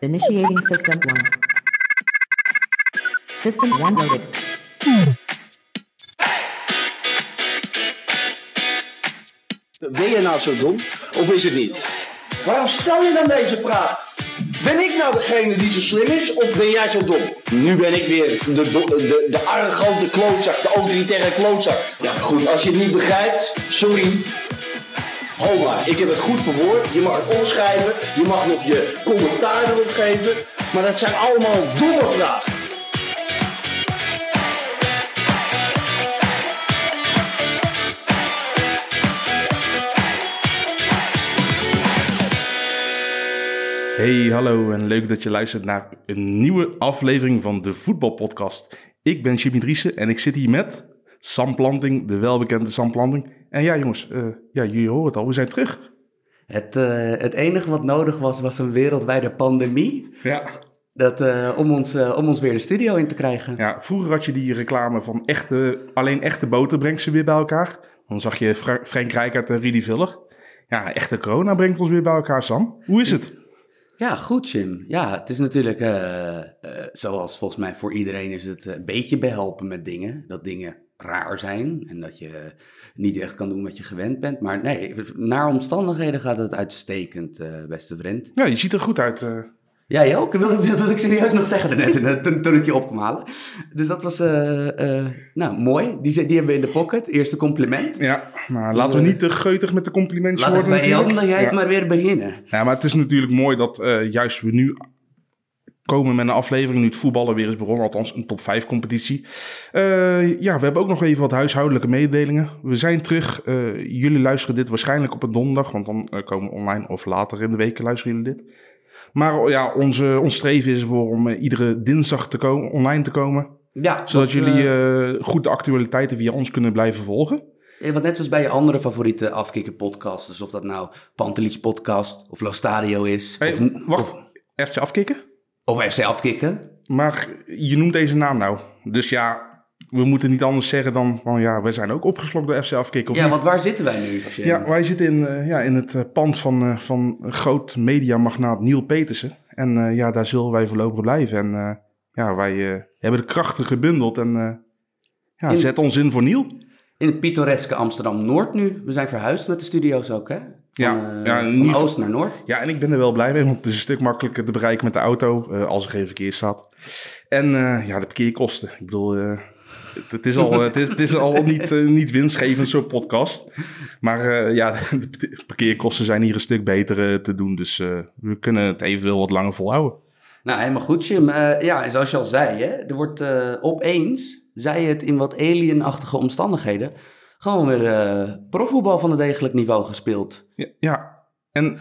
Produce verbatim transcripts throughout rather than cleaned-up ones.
Initiating system one. System one loaded. Ben je nou zo dom? Of is het niet? Waarom stel je dan deze vraag? Ben ik nou degene die zo slim is of ben jij zo dom? Nu ben ik weer de, do- de, de arrogante klootzak, de autoritaire klootzak. Ja goed, als je het niet begrijpt, sorry. Hou maar, ik heb het goed verwoord. Je mag het opschrijven, je mag nog je commentaar erop geven. Maar dat zijn allemaal domme vragen. Hey, hallo en leuk dat je luistert naar een nieuwe aflevering van de Voetbalpodcast. Ik ben Jimmy Driesen en ik zit hier met Sam Planting, de welbekende Sam Planting. En ja jongens, uh, ja, jullie horen het al, we zijn terug. Het, uh, het enige wat nodig was, was een wereldwijde pandemie. Ja. Dat, uh, om, ons, uh, om ons weer de studio in te krijgen. Ja, vroeger had je die reclame van echte, alleen echte boter brengt ze weer bij elkaar. Dan zag je Fra- Frank Rijkaard en Rudy Vullig. Ja, echte corona brengt ons weer bij elkaar, Sam. Hoe is het? Ja, goed, Jim. Ja, het is natuurlijk, uh, uh, zoals volgens mij voor iedereen is het uh, een beetje behelpen met dingen. Dat dingen raar zijn en dat je uh, niet echt kan doen wat je gewend bent. Maar nee, naar omstandigheden gaat het uitstekend, uh, beste vriend. Ja, je ziet er goed uit. Uh... Ja, jij ook? Wil, wil, wil ik serieus nog zeggen daarnet, toen, toen ik je op kwam halen. Dus dat was, uh, uh, nou, mooi. Die, die hebben we in de pocket. Eerste compliment. Ja, maar laten dus, we niet te geutig met de complimentjes laten worden natuurlijk. Laten we jij het ja. maar weer beginnen. Ja, maar het is natuurlijk mooi dat uh, juist we nu komen met een aflevering. Nu het voetballen weer is begonnen, althans een top vijf competitie. Uh, ja, we hebben ook nog even wat huishoudelijke mededelingen. We zijn terug. Uh, jullie luisteren dit waarschijnlijk op een donderdag, want dan uh, komen we online of later in de week luisteren jullie dit. Maar ja, onze, ons streven is ervoor om uh, iedere dinsdag te komen, online te komen. Ja, zodat dat, jullie uh, goed de actualiteiten via ons kunnen blijven volgen. Want net zoals bij je andere favoriete afkikken podcasts. Dus of dat nou Pantelich podcast of Lo Stadio is. Hey, of, wacht, of, F C Afkikken? Of F C Afkikken. Maar je noemt deze naam nou. Dus ja, we moeten niet anders zeggen dan van ja, we zijn ook opgeslokt door F C Afkikken. Ja, niet? Want waar zitten wij nu? Jim? Ja, wij zitten in, uh, ja, in het uh, pand van, uh, van groot mediamagnaat Neil Petersen. En uh, ja, daar zullen wij voorlopig blijven. En uh, ja, wij uh, hebben de krachten gebundeld en uh, ja, in, zet ons in voor Neil. In het pittoreske Amsterdam-Noord nu. We zijn verhuisd met de studio's ook, hè? Van, ja, ja, van niet, oost naar noord. Ja, en ik ben er wel blij mee, want het is een stuk makkelijker te bereiken met de auto uh, als er geen verkeer staat. En uh, ja, de parkeerkosten. Ik bedoel... Uh, Het is al, het is, het is al niet, uh, niet winstgevend, zo'n podcast. Maar uh, ja, de parkeerkosten zijn hier een stuk beter uh, te doen. Dus uh, we kunnen het eventueel wat langer volhouden. Nou, helemaal goed, Jim. Uh, ja, zoals je al zei, hè, er wordt uh, opeens, zei het in wat alienachtige omstandigheden, gewoon weer uh, profvoetbal van een degelijk niveau gespeeld. Ja, ja, en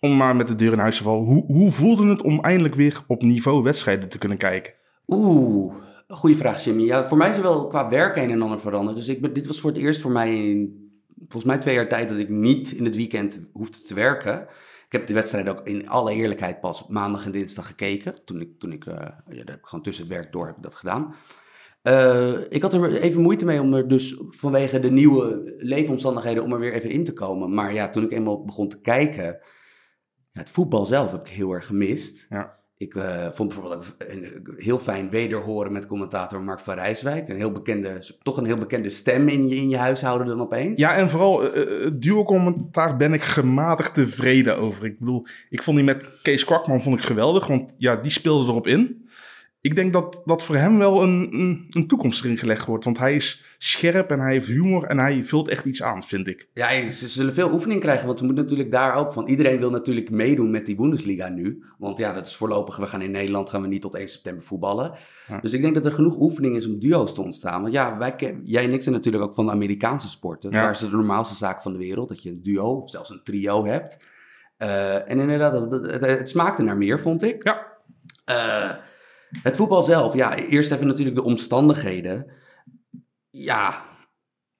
om maar met de deur in huis te vallen. Hoe, hoe voelde het om eindelijk weer op niveau wedstrijden te kunnen kijken? Oeh... Goeie vraag, Jimmy. Ja, voor mij is er wel qua werk een en ander veranderd. Dus ik, dit was voor het eerst voor mij in, volgens mij twee jaar tijd, dat ik niet in het weekend hoefde te werken. Ik heb de wedstrijd ook in alle eerlijkheid pas op maandag en dinsdag gekeken. Toen ik, toen ik uh, ja, daar heb ik gewoon tussen het werk door heb ik dat gedaan. Uh, ik had er even moeite mee om er dus vanwege de nieuwe leefomstandigheden om er weer even in te komen. Maar ja, toen ik eenmaal begon te kijken, ja, het voetbal zelf heb ik heel erg gemist. Ja. Ik uh, vond bijvoorbeeld een heel fijn wederhoren met commentator Mark van Rijswijk. Een heel bekende, toch een heel bekende stem in je, in je huishouden dan opeens. Ja, en vooral uh, het duo-commentaar ben ik gematigd tevreden over. Ik bedoel, ik vond die met Kees Kwakman vond ik geweldig, want ja, die speelde erop in. Ik denk dat dat voor hem wel een, een, een toekomst erin gelegd wordt. Want hij is scherp en hij heeft humor en hij vult echt iets aan, vind ik. Ja, en ze zullen veel oefening krijgen, want we moeten natuurlijk daar ook van. Iedereen wil natuurlijk meedoen met die Bundesliga nu. Want ja, dat is voorlopig. We gaan in Nederland gaan we niet tot eerste september voetballen. Ja. Dus ik denk dat er genoeg oefening is om duo's te ontstaan. Want ja, wij ken, jij en ik zijn natuurlijk ook van de Amerikaanse sporten. Ja. Daar is het de normaalste zaak van de wereld, dat je een duo of zelfs een trio hebt. Uh, en inderdaad, het, het, het, het smaakte naar meer, vond ik. Ja. Uh, Het voetbal zelf, ja, eerst even natuurlijk de omstandigheden. Ja.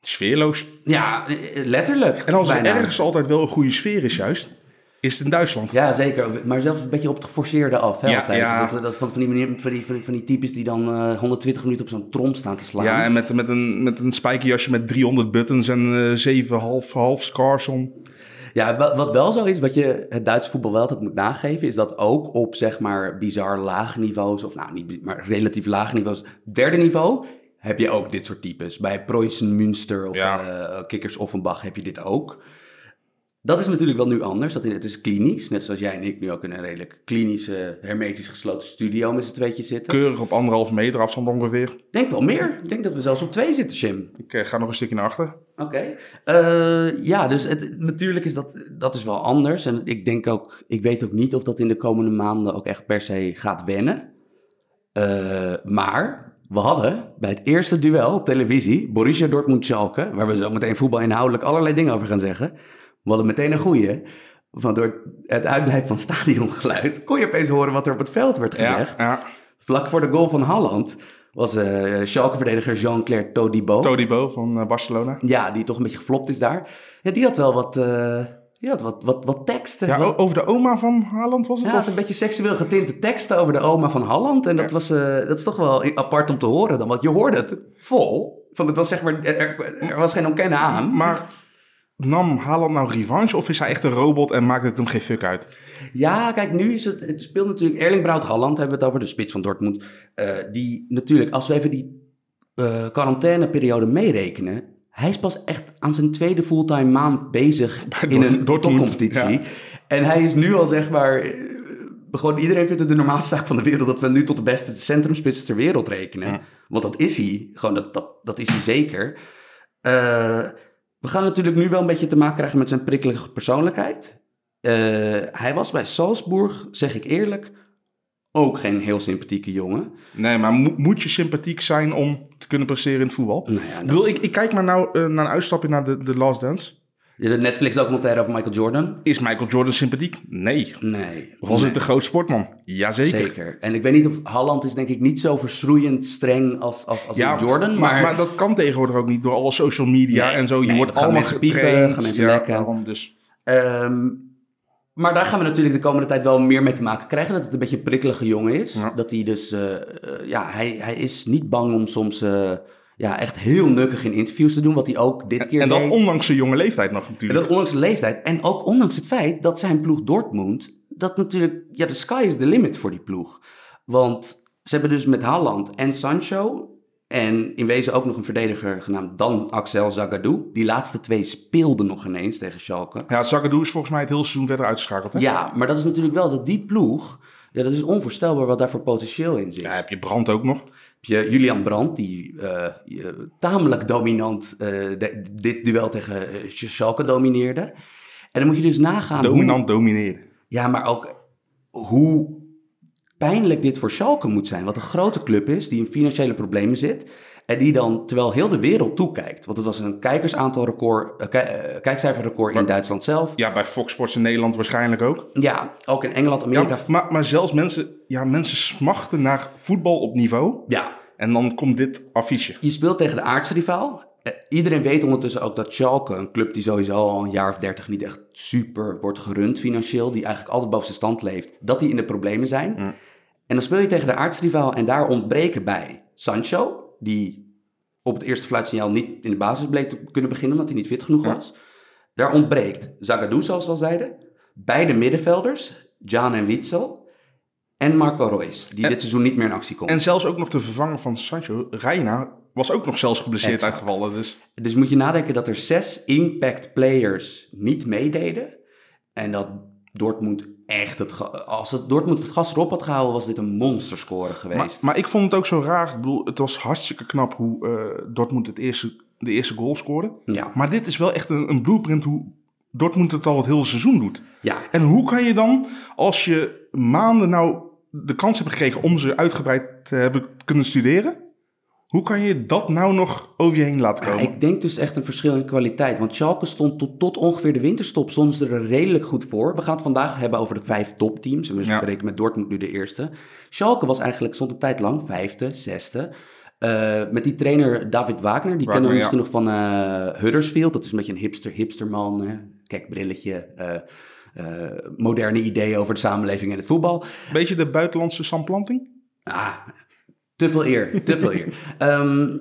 Sfeerloos. Ja, letterlijk. En als er ergens altijd wel een goede sfeer is juist, is het in Duitsland. Ja, zeker. Maar zelfs een beetje op het geforceerde af, hè, ja, altijd. Ja. Dus dat, dat van, van, die manier, van, die, van die types die dan uh, honderdtwintig minuten op zo'n trom staan te slaan. Ja, en met, met, een, met een spijkerjasje met driehonderd buttons en uh, zeven half, half scars om. Ja, wat wel zo is, wat je het Duitse voetbal wel altijd moet nageven, is dat ook op, zeg maar, bizar laag niveaus, of nou, niet, maar relatief laag niveaus, derde niveau, heb je ook dit soort types. Bij Preußen Münster of ja. uh, Kickers Offenbach heb je dit ook. Dat is natuurlijk wel nu anders. Dat in, het is klinisch, net zoals jij en ik nu ook in een redelijk klinische, hermetisch gesloten studio met z'n tweetjes zitten. Keurig op anderhalf meter afstand ongeveer. Denk wel meer. Ik denk dat we zelfs op twee zitten, Jim. Ik uh, ga nog een stukje naar achter. Oké. Okay. Uh, ja, dus het, natuurlijk is dat, dat is wel anders. En ik denk ook, ik weet ook niet of dat in de komende maanden ook echt per se gaat wennen. Uh, maar... We hadden bij het eerste duel op televisie, Borussia Dortmund-Schalke, waar we zo meteen voetbalinhoudelijk allerlei dingen over gaan zeggen. We hadden meteen een goeie. Want door het uitblijven van stadiongeluid kon je opeens horen wat er op het veld werd gezegd. Ja, ja. Vlak voor de goal van Haaland was uh, Schalke-verdediger Jean-Claire Todibo. Todibo van uh, Barcelona. Ja, die toch een beetje geflopt is daar. Ja, die had wel wat... Uh, Ja, wat, wat, wat teksten. Ja, wat... over de oma van Haaland was het? Ja, het een beetje seksueel getinte teksten over de oma van Haaland. En dat, ja. was, uh, dat is toch wel apart om te horen dan. Want je hoorde het vol. Van, het was zeg maar, er, er was geen ontkennen aan. Maar nam Haaland nou revanche of is hij echt een robot en maakt het hem geen fuck uit? Ja, kijk, nu is het... Het speelt natuurlijk... Erling Braut Haaland hebben we het over, de spits van Dortmund. Uh, die natuurlijk, als we even die uh, quarantaineperiode meerekenen... Hij is pas echt aan zijn tweede fulltime maand bezig in een topcompetitie. Ja. En hij is nu al, zeg maar... Gewoon iedereen vindt het de normaalste zaak van de wereld... dat we nu tot de beste centrumspitsen ter wereld rekenen. Ja. Want dat is hij. Gewoon, dat, dat, dat is hij zeker. Uh, we gaan natuurlijk nu wel een beetje te maken krijgen... met zijn prikkelige persoonlijkheid. Uh, hij was bij Salzburg, zeg ik eerlijk... ook geen heel sympathieke jongen. Nee, maar mo- moet je sympathiek zijn om te kunnen presteren in het voetbal? Nou ja, dat... ik, bedoel, ik, ik kijk maar nou uh, naar een uitstapje naar de, de Last Dance. Ja, de Netflix-documentaire over Michael Jordan. Is Michael Jordan sympathiek? Nee. Nee. Was nee. het een groot sportman? Jazeker. Zeker. En ik weet niet of Haaland is denk ik niet zo verschroeiend streng als, als, als ja, Jordan. Maar... Maar, maar dat kan tegenwoordig ook niet door alle social media nee, en zo. Je nee, wordt allemaal getraind. Gaan mensen lekken. Ja, dus... Um, Maar daar gaan we natuurlijk de komende tijd wel meer mee te maken krijgen. Dat het een beetje een prikkelige jongen is. Ja. Dat hij dus... Uh, uh, ja, hij, hij is niet bang om soms uh, ja, echt heel nukkig in interviews te doen. Wat hij ook dit en, keer en deed. En dat ondanks zijn jonge leeftijd nog natuurlijk. En dat ondanks de leeftijd. En ook ondanks het feit dat zijn ploeg Dortmund... Dat natuurlijk... Ja, de sky is the limit voor die ploeg. Want ze hebben dus met Haaland en Sancho... En in wezen ook nog een verdediger genaamd dan Axel Zagadou. Die laatste twee speelden nog ineens tegen Schalke. Ja, Zagadou is volgens mij het hele seizoen verder uitgeschakeld. Hè? Ja, maar dat is natuurlijk wel dat die ploeg... Ja, dat is onvoorstelbaar wat daar voor potentieel in zit. Ja, heb je Brandt ook nog? Heb je Julian Brandt, die uh, uh, tamelijk dominant uh, de, dit duel tegen uh, Schalke domineerde. En dan moet je dus nagaan... Dominant domineerde. Ja, maar ook hoe... pijnlijk dit voor Schalke moet zijn. Wat een grote club is, die in financiële problemen zit... en die dan, terwijl heel de wereld toekijkt... want het was een kijkersaantalrecord, uh, k- uh, kijkcijferrecord in Duitsland zelf. Ja, bij Fox Sports in Nederland waarschijnlijk ook. Ja, ook in Engeland, Amerika. Ja, maar, maar zelfs mensen, ja, mensen smachten naar voetbal op niveau. Ja. En dan komt dit affiche. Je speelt tegen de aartsrivaal. Uh, iedereen weet ondertussen ook dat Schalke, een club die sowieso al een jaar of dertig niet echt super wordt gerund financieel... die eigenlijk altijd boven zijn stand leeft, dat die in de problemen zijn... Mm. En dan speel je tegen de aartsrivaal en daar ontbreken bij Sancho... die op het eerste fluitsignaal niet in de basis bleek te kunnen beginnen... omdat hij niet fit genoeg was. Ja. Daar ontbreekt Zagadou, zoals we al zeiden. Beide middenvelders, Can en Witsel. En Marco Reus, die en, dit seizoen niet meer in actie komt. En zelfs ook nog de vervanger van Sancho, Reinier... was ook nog zelfs geblesseerd uitgevallen. Dus. dus moet je nadenken dat er zes impact players niet meededen... en dat... Dortmund echt, het ga- als het Dortmund het gas erop had gehouden, was dit een monsterscore geweest. Maar, maar ik vond het ook zo raar. Ik bedoel, het was hartstikke knap hoe uh, Dortmund het eerste, de eerste goal scoorde. Ja. Maar dit is wel echt een, een blueprint hoe Dortmund het al het hele seizoen doet. Ja. En hoe kan je dan, als je maanden nou de kans hebt gekregen om ze uitgebreid te hebben kunnen studeren... Hoe kan je dat nou nog over je heen laten komen? Ja, ik denk dus echt een verschil in kwaliteit. Want Schalke stond tot, tot ongeveer de winterstop soms er redelijk goed voor. We gaan het vandaag hebben over de vijf topteams. We ja. spreken met Dortmund nu de eerste. Schalke was eigenlijk, stond een tijd lang, vijfde, zesde. Uh, met die trainer David Wagner. Die kennen we misschien ja. nog van uh, Huddersfield. Dat is een beetje een hipster, hipsterman. Hè? Kijk, brilletje. Uh, uh, moderne ideeën over de samenleving en het voetbal. Beetje de buitenlandse Sam Planting? Ah, Te veel eer, te veel eer. Um,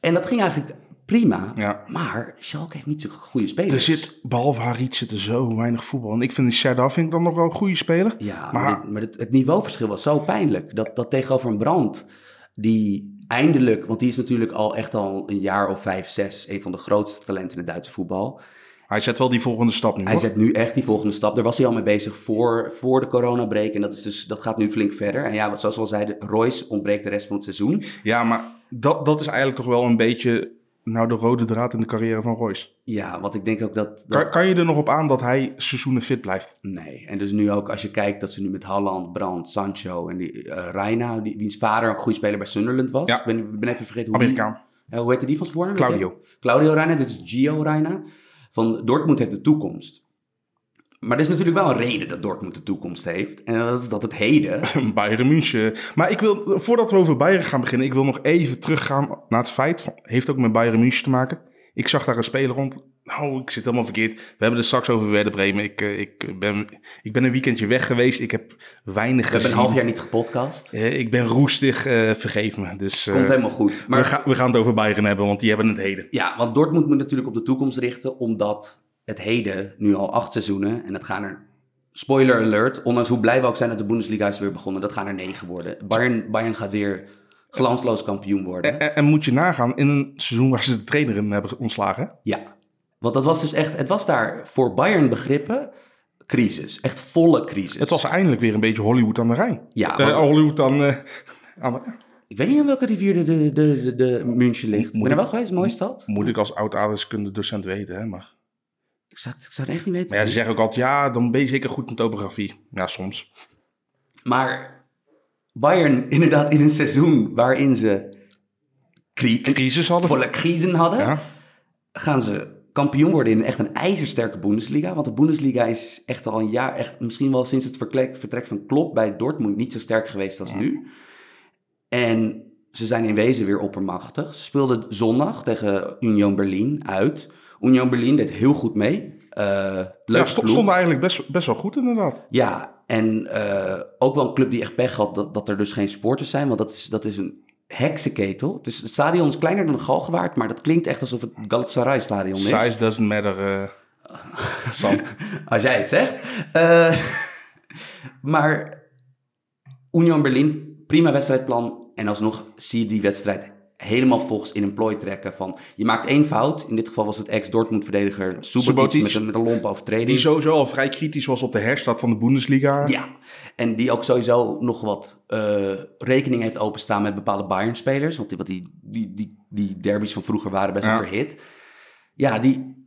en dat ging eigenlijk prima, ja. Maar Schalke heeft niet zo'n goede spelers. Er zit, behalve Harit, zit er zo weinig voetbal. En ik vind Serdar vind ik dan nog wel een goede speler. Ja, maar, maar, maar het, het niveauverschil was zo pijnlijk. Dat, dat tegenover een Brandt, die eindelijk... Want die is natuurlijk al echt al een jaar of vijf, zes... een van de grootste talenten in het Duitse voetbal. Hij zet wel die volgende stap nu, hoor. Hij zet nu echt die volgende stap. Daar was hij al mee bezig voor, voor de coronabreak. En dat, is dus, dat gaat nu flink verder. En ja, wat, zoals we al zeiden, Reus ontbreekt de rest van het seizoen. Ja, maar dat, dat is eigenlijk toch wel een beetje... Nou, de rode draad in de carrière van Reus. Ja, want ik denk ook dat... dat... Kan, kan je er nog op aan dat hij seizoenen fit blijft? Nee, en dus nu ook als je kijkt dat ze nu met Haaland, Brandt, Sancho en die uh, Reina... Die, wiens vader een goede speler bij Sunderland was. Ja. Ik ben, ben even vergeten hoe Amerikaan. Die... Uh, hoe heette die van tevoren? Claudio. Claudio Reina, dit is Gio Reina. Van Dortmund heeft de toekomst. Maar er is natuurlijk wel een reden dat Dortmund de toekomst heeft. En dat is dat het heden... Bayern München. Maar ik wil, voordat we over Bayern gaan beginnen... Ik wil nog even teruggaan naar het feit... Van, heeft ook met Bayern München te maken. Ik zag daar een speler rond. Nou, ik zit helemaal verkeerd. We hebben het straks over Werder Bremen. Ik, ik, ben, ik ben een weekendje weg geweest. Ik heb weinig gezien. We hebben een half jaar niet gepodcast. Ik ben roestig. Uh, vergeef me. Dus, uh, komt helemaal goed. Maar... We, gaan, we gaan het over Bayern hebben, want die hebben het heden. Ja, want Dortmund moet natuurlijk op de toekomst richten... omdat... Het heden, nu al acht seizoenen, en dat gaan er, spoiler alert, ondanks hoe blij we ook zijn dat de Bundesliga is weer begonnen, dat gaan er negen worden. Bayern, Bayern gaat weer glansloos kampioen worden. En, en, en moet je nagaan, in een seizoen waar ze de trainer in hebben ontslagen? Ja, want dat was dus echt, het was daar voor Bayern begrippen... crisis, echt volle crisis. Het was eindelijk weer een beetje Hollywood aan de Rijn. Ja, maar, uh, Hollywood aan, uh, aan de Ik weet niet aan welke rivier de, de, de, de, de München ligt. Moet ben er wel geweest, mooie stad. Moet ik als oud-aardrijkskunde docent weten, hè, maar... Ik zou, ik zou het echt niet weten. Maar ja, ze zeggen ook altijd, ja, dan ben je zeker goed in topografie. Ja, soms. Maar Bayern inderdaad in een seizoen waarin ze cri- crisis hadden. volle crisis hadden, ja. Gaan ze kampioen worden in echt een ijzersterke Bundesliga. Want de Bundesliga is echt al een jaar, echt misschien wel sinds het vertrek van Klopp bij Dortmund niet zo sterk geweest als ja. nu. En ze zijn in wezen weer oppermachtig. Ze speelden zondag tegen Union Berlin uit... Union Berlin deed heel goed mee. Uh, ja, stonden eigenlijk best, best wel goed inderdaad. Ja, en uh, ook wel een club die echt pech had dat, dat er dus geen supporters zijn. Want dat is, dat is een heksenketel. Het, is, het stadion is kleiner dan een Galgenwaard, maar dat klinkt echt alsof het Galatasaray-stadion is. Size doesn't matter, uh, Sam. Als jij het zegt. Uh, maar Union Berlin, prima wedstrijdplan. En alsnog zie je die wedstrijd helemaal volgens in een plooi trekken van... Je maakt één fout. In dit geval was het ex-Dortmund-verdediger Subotic met een, met een lompe overtreding. Die sowieso al vrij kritisch was op de herstart van de Bundesliga. Ja, en die ook sowieso nog wat uh, rekening heeft openstaan met bepaalde Bayern-spelers. Want die, wat die, die, die, die derbies van vroeger waren best wel ja. verhit. Ja, die...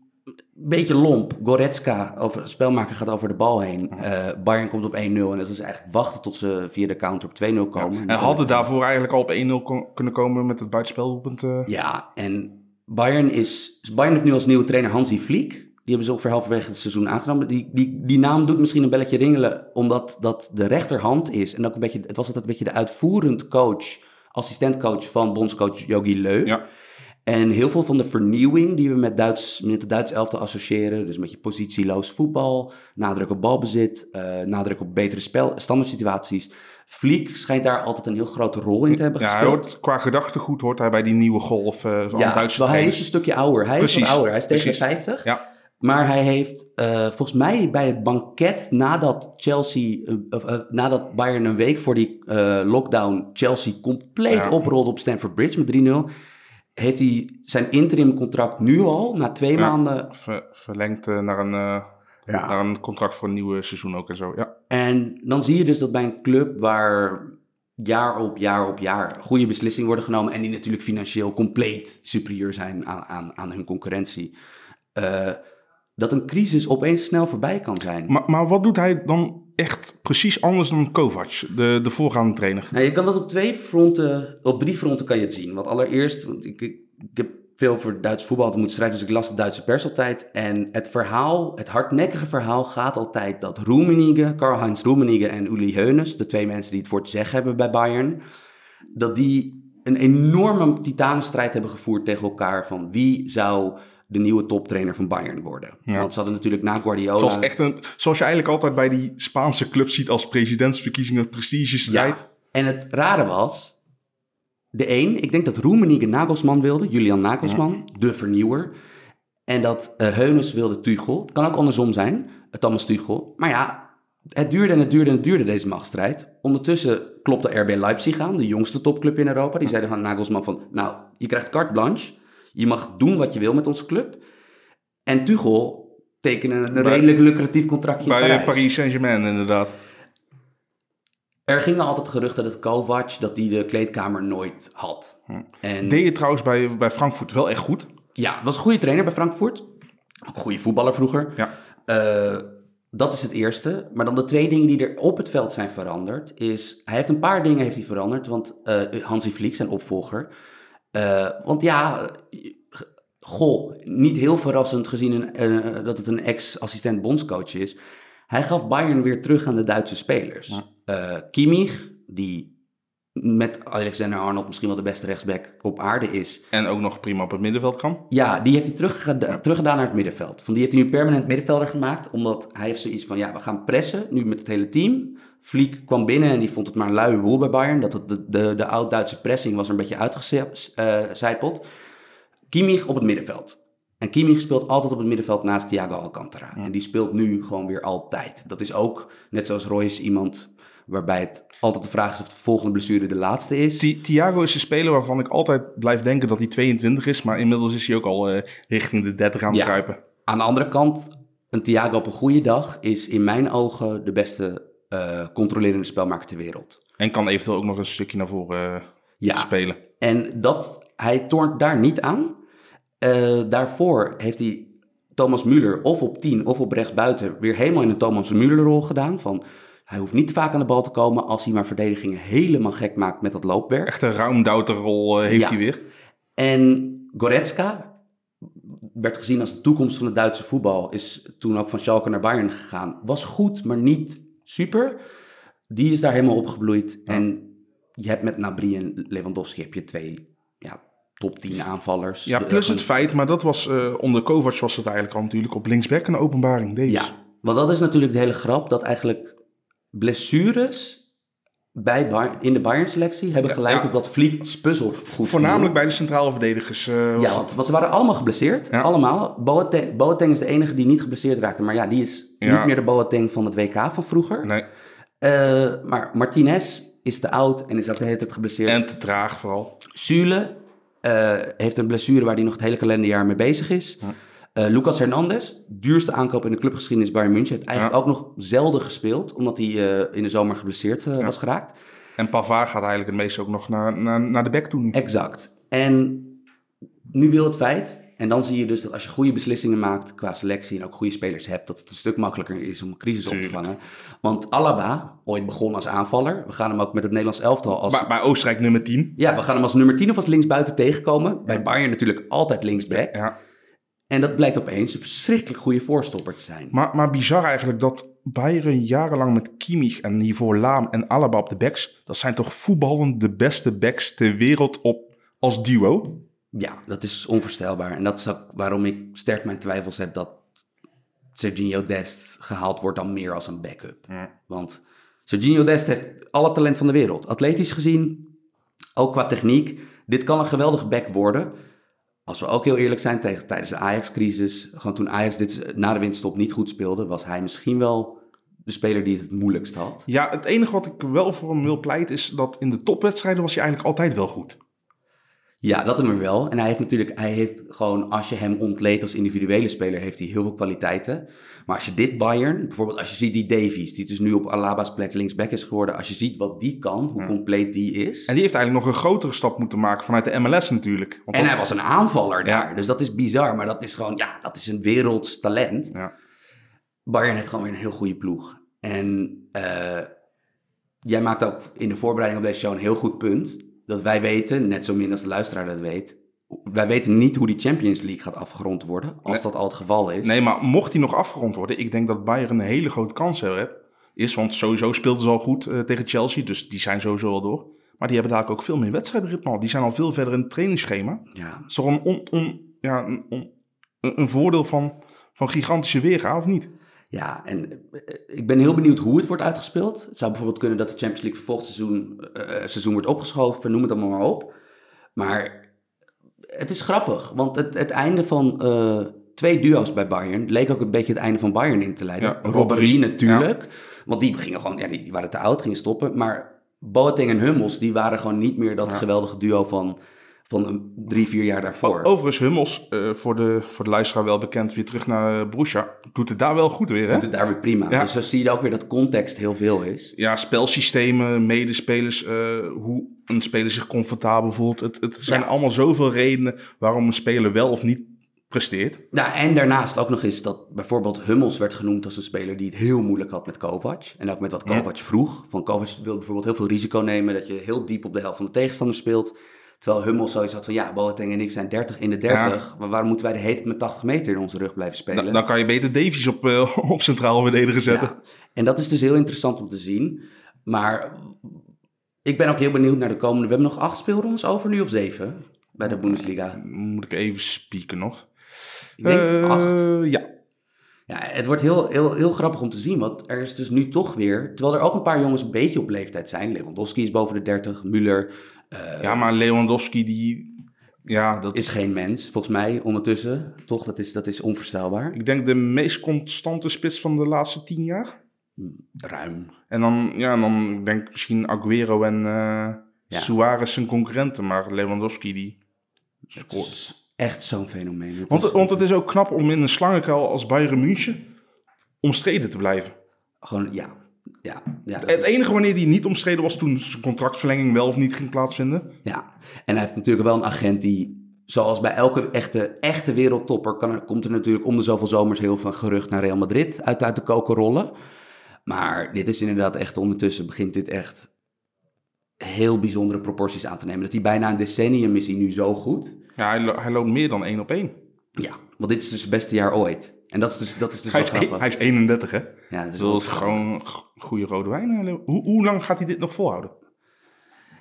Beetje lomp. Goretzka, over, spelmaker, gaat over de bal heen. Uh, Bayern komt op één nul. En dat is eigenlijk wachten tot ze via de counter op twee nul komen. Ja, en hadden daarvoor eigenlijk al op één nul kon, kunnen komen met het buitenspeldoelpunt. Uh... Ja, en Bayern is... Bayern heeft nu als nieuwe trainer Hansi Flick. Die hebben ze ongeveer halverwege het seizoen aangenomen. Die, die, die naam doet misschien een belletje ringelen. Omdat dat de rechterhand is. En ook een beetje, het was altijd een beetje de uitvoerend coach, assistentcoach van bondscoach Jogi Löw. Ja. En heel veel van de vernieuwing die we met, Duits, met de Duitse elftal associëren... dus met je positieloos voetbal, nadruk op balbezit... Uh, nadruk op betere spel, standaard situaties. Flick schijnt daar altijd een heel grote rol in te hebben ja, gespeeld. Hoort, qua gedachtegoed hoort hij bij die nieuwe golf uh, van ja, Duitsland. Ja, hij is een stukje ouder. Hij precies, is ouder, hij is tegen de vijftig. Ja. Maar hij heeft uh, volgens mij bij het banket nadat Chelsea, uh, uh, nadat Bayern een week voor die uh, lockdown... Chelsea compleet ja. oprolde op Stamford Bridge met drie nul... heeft hij zijn interim contract nu al, na twee ja, maanden... Ver, verlengd naar een, uh, ja. naar een contract voor een nieuw seizoen ook en zo, ja. En dan zie je dus dat bij een club waar jaar op jaar op jaar goede beslissingen worden genomen... en die natuurlijk financieel compleet superieur zijn aan, aan, aan hun concurrentie... Uh, dat een crisis opeens snel voorbij kan zijn. Maar, maar wat doet hij dan echt precies anders dan Kovac, de, de voorgaande trainer? Nou, je kan dat op twee fronten, op drie fronten kan je het zien. Want allereerst, want ik, ik heb veel voor Duits voetbal moeten schrijven, dus ik las de Duitse pers altijd. En het verhaal, het hardnekkige verhaal gaat altijd dat Rummenigge, Karl-Heinz Rummenigge en Uli Hoeneß, de twee mensen die het voor te zeggen hebben bij Bayern, dat die een enorme titanenstrijd hebben gevoerd tegen elkaar van wie zou... de nieuwe toptrainer van Bayern worden. Ja. Want ze hadden natuurlijk na Guardiola... Zoals, echt een, zoals je eigenlijk altijd bij die Spaanse clubs ziet... als presidentsverkiezingen, prestigestrijd. Ja. En het rare was... De een, ik denk dat Rummenigge Nagelsmann wilde, Julian Nagelsmann, ja. de vernieuwer. En dat uh, Heunes wilde Tuchel. Het kan ook andersom zijn, Thomas Tuchel. Maar ja, het duurde en het duurde en het duurde deze machtsstrijd. Ondertussen klopte R B Leipzig aan, de jongste topclub in Europa. Die zeiden van Nagelsmann van, nou, je krijgt carte blanche. Je mag doen wat je wil met onze club. En Tuchel tekende een bij, redelijk lucratief contractje bij in Parijs. Paris Saint-Germain, inderdaad. Er gingen altijd geruchten dat Kovac dat die de kleedkamer nooit had. Hm. En deed je trouwens bij, bij Frankfurt wel echt goed? Ja, was een goede trainer bij Frankfurt. Ook een goede voetballer vroeger. Ja. Uh, dat is het eerste. Maar dan de twee dingen die er op het veld zijn veranderd is, hij heeft een paar dingen heeft hij veranderd. Want uh, Hansi Flick, zijn opvolger. Uh, want ja, goh, niet heel verrassend gezien een, uh, dat het een ex-assistent bondscoach is. Hij gaf Bayern weer terug aan de Duitse spelers. Ja. Uh, Kimmich, die met Alexander-Arnold misschien wel de beste rechtsback op aarde is. En ook nog prima op het middenveld kan. Ja, die heeft hij teruggeda- ja. teruggedaan naar het middenveld. Van die heeft hij nu permanent middenvelder gemaakt, omdat hij heeft zoiets van, ja, we gaan pressen, nu met het hele team. Flick kwam binnen en die vond het maar een luie boel bij Bayern. Dat het de, de, de oud-Duitse pressing was er een beetje uitgecijpeld. Uh, Kimmich op het middenveld. En Kimmich speelt altijd op het middenveld naast Thiago Alcantara. Ja. En die speelt nu gewoon weer altijd. Dat is ook, net zoals Reus, iemand waarbij het altijd de vraag is of de volgende blessure de laatste is. Thi- Thiago is een speler waarvan ik altijd blijf denken dat hij tweeëntwintig is, maar inmiddels is hij ook al uh, richting de dertig aan het ja. kruipen. Aan de andere kant, een Thiago op een goede dag is in mijn ogen de beste uh, controlerende spelmaker ter wereld. En kan eventueel ook nog een stukje naar voren uh, ja. spelen. En dat, hij toont daar niet aan. Uh, daarvoor heeft hij Thomas Müller of op tien of op rechtsbuiten weer helemaal in een Thomas Müller-rol gedaan. Van, hij hoeft niet vaak aan de bal te komen als hij maar verdedigingen helemaal gek maakt met dat loopwerk. Echt een Raumdouter-rol uh, heeft ja. hij weer. En Goretzka werd gezien als de toekomst van het Duitse voetbal. Is toen ook van Schalke naar Bayern gegaan. Was goed, maar niet super. Die is daar helemaal opgebloeid. Ja. En je hebt met Nabri en Lewandowski heb je twee... Ja, top tien aanvallers. Ja, plus het feit, maar dat was uh, onder Kovac was het eigenlijk al natuurlijk op linksback een openbaring. Deze. Ja, want dat is natuurlijk de hele grap, dat eigenlijk blessures bij Bar- in de Bayern-selectie hebben geleid ja, ja. tot dat Flick puzzel goed voornamelijk viel. Bij de centrale verdedigers. Uh, ja, want, want ze waren allemaal geblesseerd. Ja. Allemaal. Boateng, Boateng is de enige die niet geblesseerd raakte, maar ja, die is ja. niet meer de Boateng van het W K van vroeger. Nee. Uh, maar Martinez is te oud en is ook de hele tijd geblesseerd. En te traag vooral. Süle Uh, heeft een blessure waar hij nog het hele kalenderjaar mee bezig is. Ja. Uh, Lucas Hernandez, duurste aankoop in de clubgeschiedenis Bayern München, heeft eigenlijk ja. ook nog zelden gespeeld, omdat hij uh, in de zomer geblesseerd uh, ja. was geraakt. En Pavard gaat eigenlijk het meeste ook nog naar, naar, naar de back toe nu. Exact. En nu wil het feit, en dan zie je dus dat als je goede beslissingen maakt qua selectie en ook goede spelers hebt, dat het een stuk makkelijker is om een crisis Tuurlijk. op te vangen. Want Alaba, ooit begon als aanvaller, we gaan hem ook met het Nederlands elftal als... Bij, bij Oostenrijk nummer tien. Ja, we gaan hem als nummer tien of als linksbuiten tegenkomen. Ja. Bij Bayern natuurlijk altijd linksback. Ja. En dat blijkt opeens een verschrikkelijk goede voorstopper te zijn. Maar, maar bizar eigenlijk dat Bayern jarenlang met Kimmich en hiervoor Lahm en Alaba op de backs, dat zijn toch voetballend de beste backs ter wereld op als duo? Ja, dat is onvoorstelbaar. En dat is ook waarom ik sterk mijn twijfels heb dat Serginio Dest gehaald wordt dan meer als een backup. Ja. Want Serginio Dest heeft alle talent van de wereld. Atletisch gezien, ook qua techniek. Dit kan een geweldige back worden. Als we ook heel eerlijk zijn, tegen, tijdens de Ajax-crisis, gewoon toen Ajax dit, na de winterstop niet goed speelde, was hij misschien wel de speler die het het moeilijkst had. Ja, het enige wat ik wel voor hem wil pleiten is dat in de topwedstrijden was hij eigenlijk altijd wel goed. Ja, dat hem er wel. En hij heeft natuurlijk, hij heeft gewoon, als je hem ontleedt als individuele speler, heeft hij heel veel kwaliteiten. Maar als je dit Bayern, bijvoorbeeld als je ziet die Davies, die dus nu op Alaba's plek linksback is geworden. Als je ziet wat die kan, hoe compleet die is. En die heeft eigenlijk nog een grotere stap moeten maken vanuit de M L S natuurlijk. Want en dat... hij was een aanvaller daar. Ja. Dus dat is bizar, maar dat is gewoon, ja, dat is een werelds talent. Ja. Bayern heeft gewoon weer een heel goede ploeg. En uh, jij maakt ook in de voorbereiding op deze show een heel goed punt. Dat wij weten, net zo min als de luisteraar dat weet, wij weten niet hoe die Champions League gaat afgerond worden, als nee. dat al het geval is. Nee, maar mocht die nog afgerond worden, ik denk dat Bayern een hele grote kans heeft, is, want sowieso speelden ze al goed uh, tegen Chelsea, dus die zijn sowieso al door. Maar die hebben daar ook veel meer wedstrijdritme al. Die zijn al veel verder in het trainingsschema. Ja. Is toch een, on, on, ja, een, on, een voordeel van, van gigantische weerga, of niet? Ja, en ik ben heel benieuwd hoe het wordt uitgespeeld. Het zou bijvoorbeeld kunnen dat de Champions League voor volgend seizoen, uh, seizoen wordt opgeschoven, noem het allemaal maar op. Maar het is grappig, want het, het einde van uh, twee duo's bij Bayern leek ook een beetje het einde van Bayern in te leiden. Ja, Robbery natuurlijk, ja. Want die gingen gewoon, ja, die, die waren te oud, gingen stoppen. Maar Boateng en Hummels, die waren gewoon niet meer dat ja. geweldige duo van... van drie, vier jaar daarvoor. Overigens, Hummels, uh, voor, de, voor de luisteraar wel bekend... weer terug naar Borussia, doet het daar wel goed weer, hè? Doet het daar weer prima. Ja. Dus dan zie je ook weer dat context heel veel is. Ja, spelsystemen, medespelers... Uh, hoe een speler zich comfortabel voelt. Het, het zijn ja. allemaal zoveel redenen... waarom een speler wel of niet presteert. Nou, en daarnaast ook nog eens dat bijvoorbeeld Hummels werd genoemd... als een speler die het heel moeilijk had met Kovac. En ook met wat Kovac ja. vroeg. Van Kovac wil bijvoorbeeld heel veel risico nemen... dat je heel diep op de helft van de tegenstander speelt... Terwijl Hummels zoiets had van, ja, Boateng en ik zijn dertig in de dertig. Ja. Maar waarom moeten wij de hele tijd met tachtig meter in onze rug blijven spelen? Dan, dan kan je beter Davies op, uh, op centraal verdedigen zetten. Ja. En dat is dus heel interessant om te zien. Maar ik ben ook heel benieuwd naar de komende... We hebben nog acht speelrondes over nu of zeven bij de Bundesliga. Moet ik even spieken nog? Ik denk uh, acht. Ja. Ja, het wordt heel, heel, heel grappig om te zien, want er is dus nu toch weer... Terwijl er ook een paar jongens een beetje op leeftijd zijn. Lewandowski is boven de dertig, Müller... Uh, ja, maar Lewandowski, die... Ja, dat... is geen mens, volgens mij, ondertussen. Toch, dat is, dat is onvoorstelbaar. Ik denk de meest constante spits van de laatste tien jaar. Ruim. En dan, ja, dan denk ik misschien Aguero en uh, ja. Suarez zijn concurrenten. Maar Lewandowski, die... Het is echt zo'n fenomeen. Want, is... want het is ook knap om in een slangenkuil als Bayern München omstreden te blijven. Gewoon, ja... Ja, ja, het enige is... wanneer die niet omstreden was toen zijn contractverlenging wel of niet ging plaatsvinden. Ja, en hij heeft natuurlijk wel een agent die, zoals bij elke echte, echte wereldtopper, kan er, komt er natuurlijk om de zoveel zomers heel veel gerucht naar Real Madrid uit, uit de koker rollen. Maar dit is inderdaad echt, ondertussen begint dit echt heel bijzondere proporties aan te nemen. Dat hij bijna een decennium is, hij nu zo goed. Ja, hij, lo- hij loopt meer dan één op één. Ja, want dit is dus het beste jaar ooit. En dat is dus, dat is dus hij, is e- hij is eenendertig, hè? Ja, dat is, dat is gewoon goede rode wijn. Hoe, hoe lang gaat hij dit nog volhouden?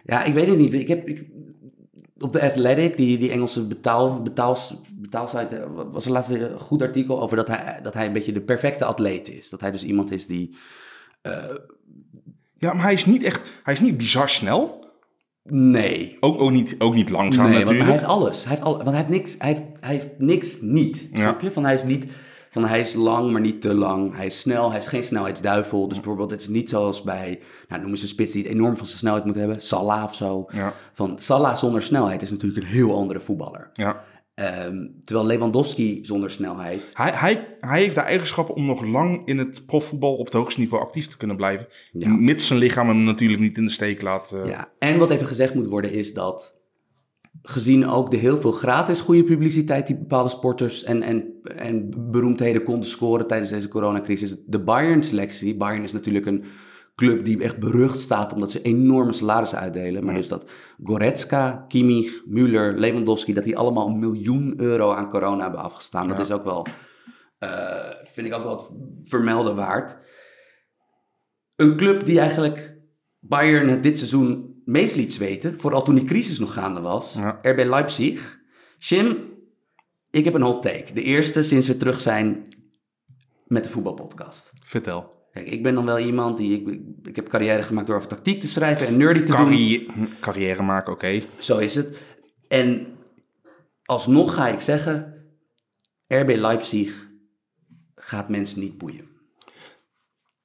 Ja, ik weet het niet. Ik heb, ik, op de Athletic, die, die Engelse betaal, betaal, betaalsite, was er laatst een goed artikel over dat hij, dat hij een beetje de perfecte atleet is. Dat hij dus iemand is die... Uh, ja, maar hij is niet echt... Hij is niet bizar snel... Nee. Ook, ook, niet, ook niet langzaam nee, natuurlijk. Nee, want hij heeft alles. Hij heeft, al, want hij heeft niks, hij heeft, hij heeft niks niet. Ja. Snap je? Van hij, is niet, van hij is lang, maar niet te lang. Hij is snel, hij is geen snelheidsduivel. Dus bijvoorbeeld, het is niet zoals bij... Nou, noem eens een spits die het enorm van zijn snelheid moet hebben. Salah of zo. Ja. Van Salah zonder snelheid is natuurlijk een heel andere voetballer. Ja. Um, terwijl Lewandowski zonder snelheid... Hij, hij, hij heeft de eigenschappen om nog lang in het profvoetbal op het hoogste niveau actief te kunnen blijven. Ja. Mits zijn lichaam hem natuurlijk niet in de steek laat. Uh... Ja. En wat even gezegd moet worden is dat... gezien ook de heel veel gratis goede publiciteit... die bepaalde sporters en, en, en beroemdheden konden scoren tijdens deze coronacrisis... de Bayern-selectie... Bayern is natuurlijk een club die echt berucht staat... omdat ze enorme salarissen uitdelen. Maar ja. dus dat Goretzka, Kimmich, Müller, Lewandowski... dat die allemaal een miljoen euro aan corona hebben afgestaan. Ja. Dat is ook wel, uh, vind ik ook wel het vermelden waard. Een club die eigenlijk Bayern het dit seizoen meest liet zweten... vooral toen die crisis nog gaande was. Ja. R B Leipzig. Jim, ik heb een hot take. De eerste sinds we terug zijn met de voetbalpodcast. Vertel. Kijk, ik ben dan wel iemand die... Ik, ik heb carrière gemaakt door over tactiek te schrijven en nerdy te Carri- doen. Carrière maken, oké. Okay. Zo is het. En alsnog ga ik zeggen... R B Leipzig gaat mensen niet boeien.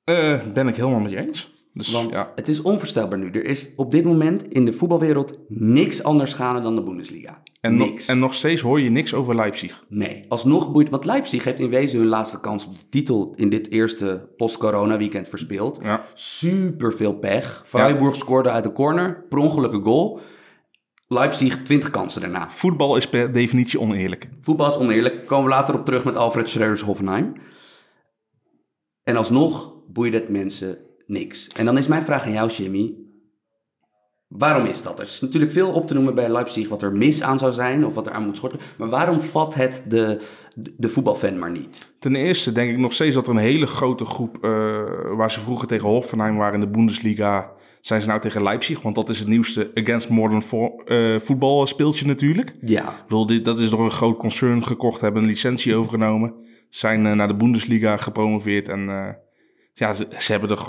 Uh, ben ik helemaal met je eens. Dus, Want ja. het is onvoorstelbaar nu. Er is op dit moment in de voetbalwereld niks anders gaande dan de Bundesliga. En, niks. No- en nog steeds hoor je niks over Leipzig. Nee, alsnog boeit. Want Leipzig heeft in wezen hun laatste kans op de titel in dit eerste post-corona weekend verspeeld. Ja. Super veel pech. Freiburg ja. scoorde uit de corner. Per ongeluk een goal. Leipzig twintig kansen daarna. Voetbal is per definitie oneerlijk. Voetbal is oneerlijk. Daar komen we later op terug met Alfred Schreuder-Hoffenheim. En alsnog boeit het mensen niks. En dan is mijn vraag aan jou, Jimmy. Waarom is dat? Er is natuurlijk veel op te noemen bij Leipzig wat er mis aan zou zijn of wat er aan moet schorten. Maar waarom vat het de, de voetbalfan maar niet? Ten eerste denk ik nog steeds dat er een hele grote groep, uh, waar ze vroeger tegen Hoffenheim waren in de Bundesliga, zijn ze nou tegen Leipzig. Want dat is het nieuwste against modern vo- uh, voetbal speeltje natuurlijk. Ja. Ik bedoel, dit, dat is door een groot concern gekocht, hebben een licentie overgenomen. Zijn uh, naar de Bundesliga gepromoveerd en uh, ja, ze, ze hebben er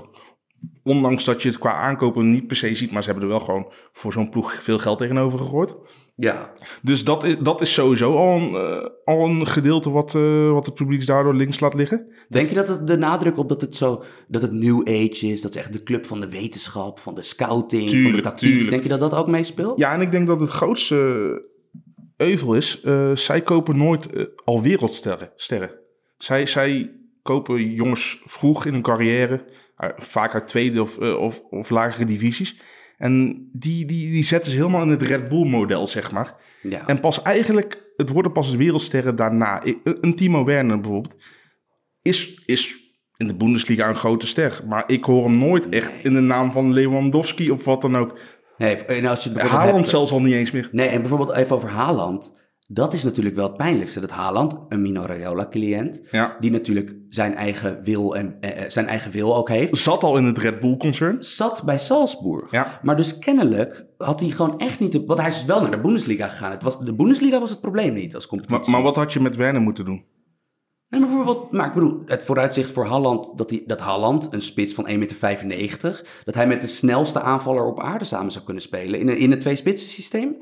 ondanks dat je het qua aankopen niet per se ziet, maar ze hebben er wel gewoon voor zo'n ploeg veel geld tegenover gegooid. Ja. Dus dat is, dat is sowieso al een, uh, al een gedeelte wat, uh, wat het publiek daardoor links laat liggen. Denk je dat het de nadruk op dat het zo dat het new age is, dat is echt de club van de wetenschap, van de scouting, tuurlijk, van de tactiek. Tuurlijk. Denk je dat dat ook meespeelt? Ja, en ik denk dat het grootste euvel is, uh, zij kopen nooit uh, al wereldsterren. Sterren. Zij, zij kopen jongens vroeg in hun carrière, uh, vaak uit tweede of, uh, of, of lagere divisies. En die, die, die zetten ze helemaal in het Red Bull-model, zeg maar. Ja. En pas eigenlijk, het worden pas wereldsterren daarna. Een Timo Werner bijvoorbeeld is, is in de Bundesliga een grote ster. Maar ik hoor hem nooit nee. echt in de naam van Lewandowski of wat dan ook. Nee, en als je bijvoorbeeld Haaland hebt, zelfs al niet eens meer. Nee, en bijvoorbeeld even over Haaland. Dat is natuurlijk wel het pijnlijkste. Dat Haaland, een Mino Raiola-cliënt, ja. die natuurlijk zijn eigen wil en eh, zijn eigen wil ook heeft. Zat al in het Red Bull-concern. Zat bij Salzburg. Ja. Maar dus kennelijk had hij gewoon echt niet... De, want hij is wel naar de Bundesliga gegaan. Het was, de Bundesliga was het probleem niet als competitie. Maar, maar wat had je met Werner moeten doen? Nee, maar bijvoorbeeld, maar ik bedoel, het vooruitzicht voor Haaland, dat, die, dat Haaland, een spits van één komma vijfennegentig meter, dat hij met de snelste aanvaller op aarde samen zou kunnen spelen in een, in een twee-spitsen systeem.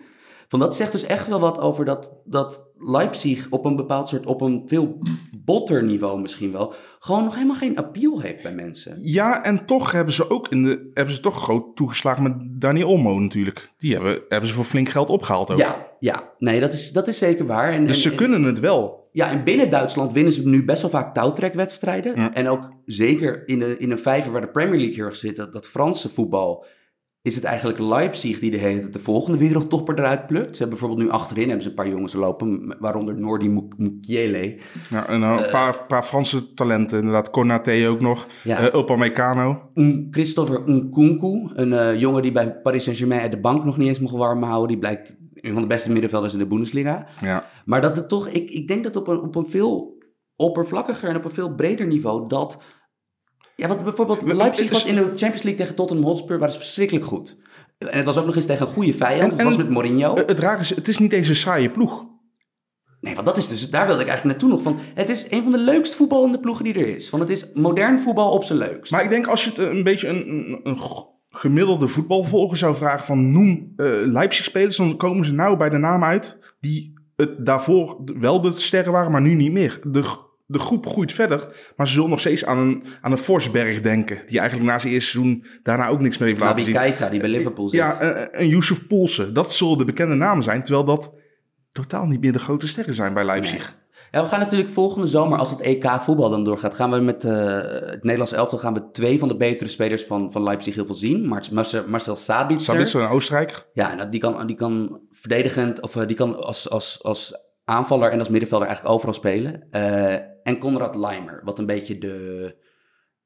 Van dat zegt dus echt wel wat over dat, dat Leipzig op een bepaald soort, op een veel botter niveau misschien wel, gewoon nog helemaal geen appeal heeft bij mensen. Ja, en toch hebben ze ook in de, hebben ze toch groot toegeslagen met Dani Olmo natuurlijk. Die hebben, hebben ze voor flink geld opgehaald ook. Ja, ja. Nee, dat is, dat is zeker waar. En, dus en, ze en, kunnen het wel. Ja, en binnen Duitsland winnen ze nu best wel vaak touwtrekwedstrijden. Ja. En ook zeker in een in een vijver waar de Premier League heel erg zit, dat, dat Franse voetbal, is het eigenlijk Leipzig die de hele de volgende wereldtopper eruit plukt. Ze hebben bijvoorbeeld nu achterin hebben ze een paar jongens lopen, waaronder Nordi Mukiele. Ja, en een uh, paar, paar Franse talenten, inderdaad. Konaté ook nog, ja. uh, Upamecano. Christopher Nkunku, een uh, jongen die bij Paris Saint-Germain uit de bank nog niet eens mocht warm houden. Die blijkt een van de beste middenvelders in de Bundesliga. Ja. Maar dat het toch, ik, ik denk dat op een, op een veel oppervlakkiger en op een veel breder niveau dat... Ja, want bijvoorbeeld Leipzig was in de Champions League tegen Tottenham Hotspur, waren ze verschrikkelijk goed. En het was ook nog eens tegen een goede vijand, het was met Mourinho. Het raar is, het is niet eens een saaie ploeg. Nee, want dat is dus, daar wilde ik eigenlijk naartoe nog van. Het is een van de leukst voetballende ploegen die er is. Want het is modern voetbal op zijn leukst. Maar ik denk als je het een beetje een, een, een gemiddelde voetbalvolger zou vragen van noem uh, Leipzig-spelers, dan komen ze nou bij de naam uit die het daarvoor wel de sterren waren, maar nu niet meer. De... De groep groeit verder, maar ze zullen nog steeds aan een, aan een Forsberg denken. Die eigenlijk na zijn eerste seizoen daarna ook niks meer heeft laten zien. Naby Keita, die bij Liverpool zit. Ja, en, en Yusuf Poulsen. Dat zullen de bekende namen zijn. Terwijl dat totaal niet meer de grote sterren zijn bij Leipzig. Nee. Ja, we gaan natuurlijk volgende zomer, als het E K voetbal dan doorgaat, gaan we met uh, het Nederlands elftal gaan we twee van de betere spelers van, van Leipzig heel veel zien. Marcel, Marcel Sabitzer. Sabitzer, een Oostenrijker. Ja, die kan, die kan verdedigend, of uh, die kan als... als, als aanvaller en als middenvelder eigenlijk overal spelen. Uh, en Konrad Leimer, wat een beetje de...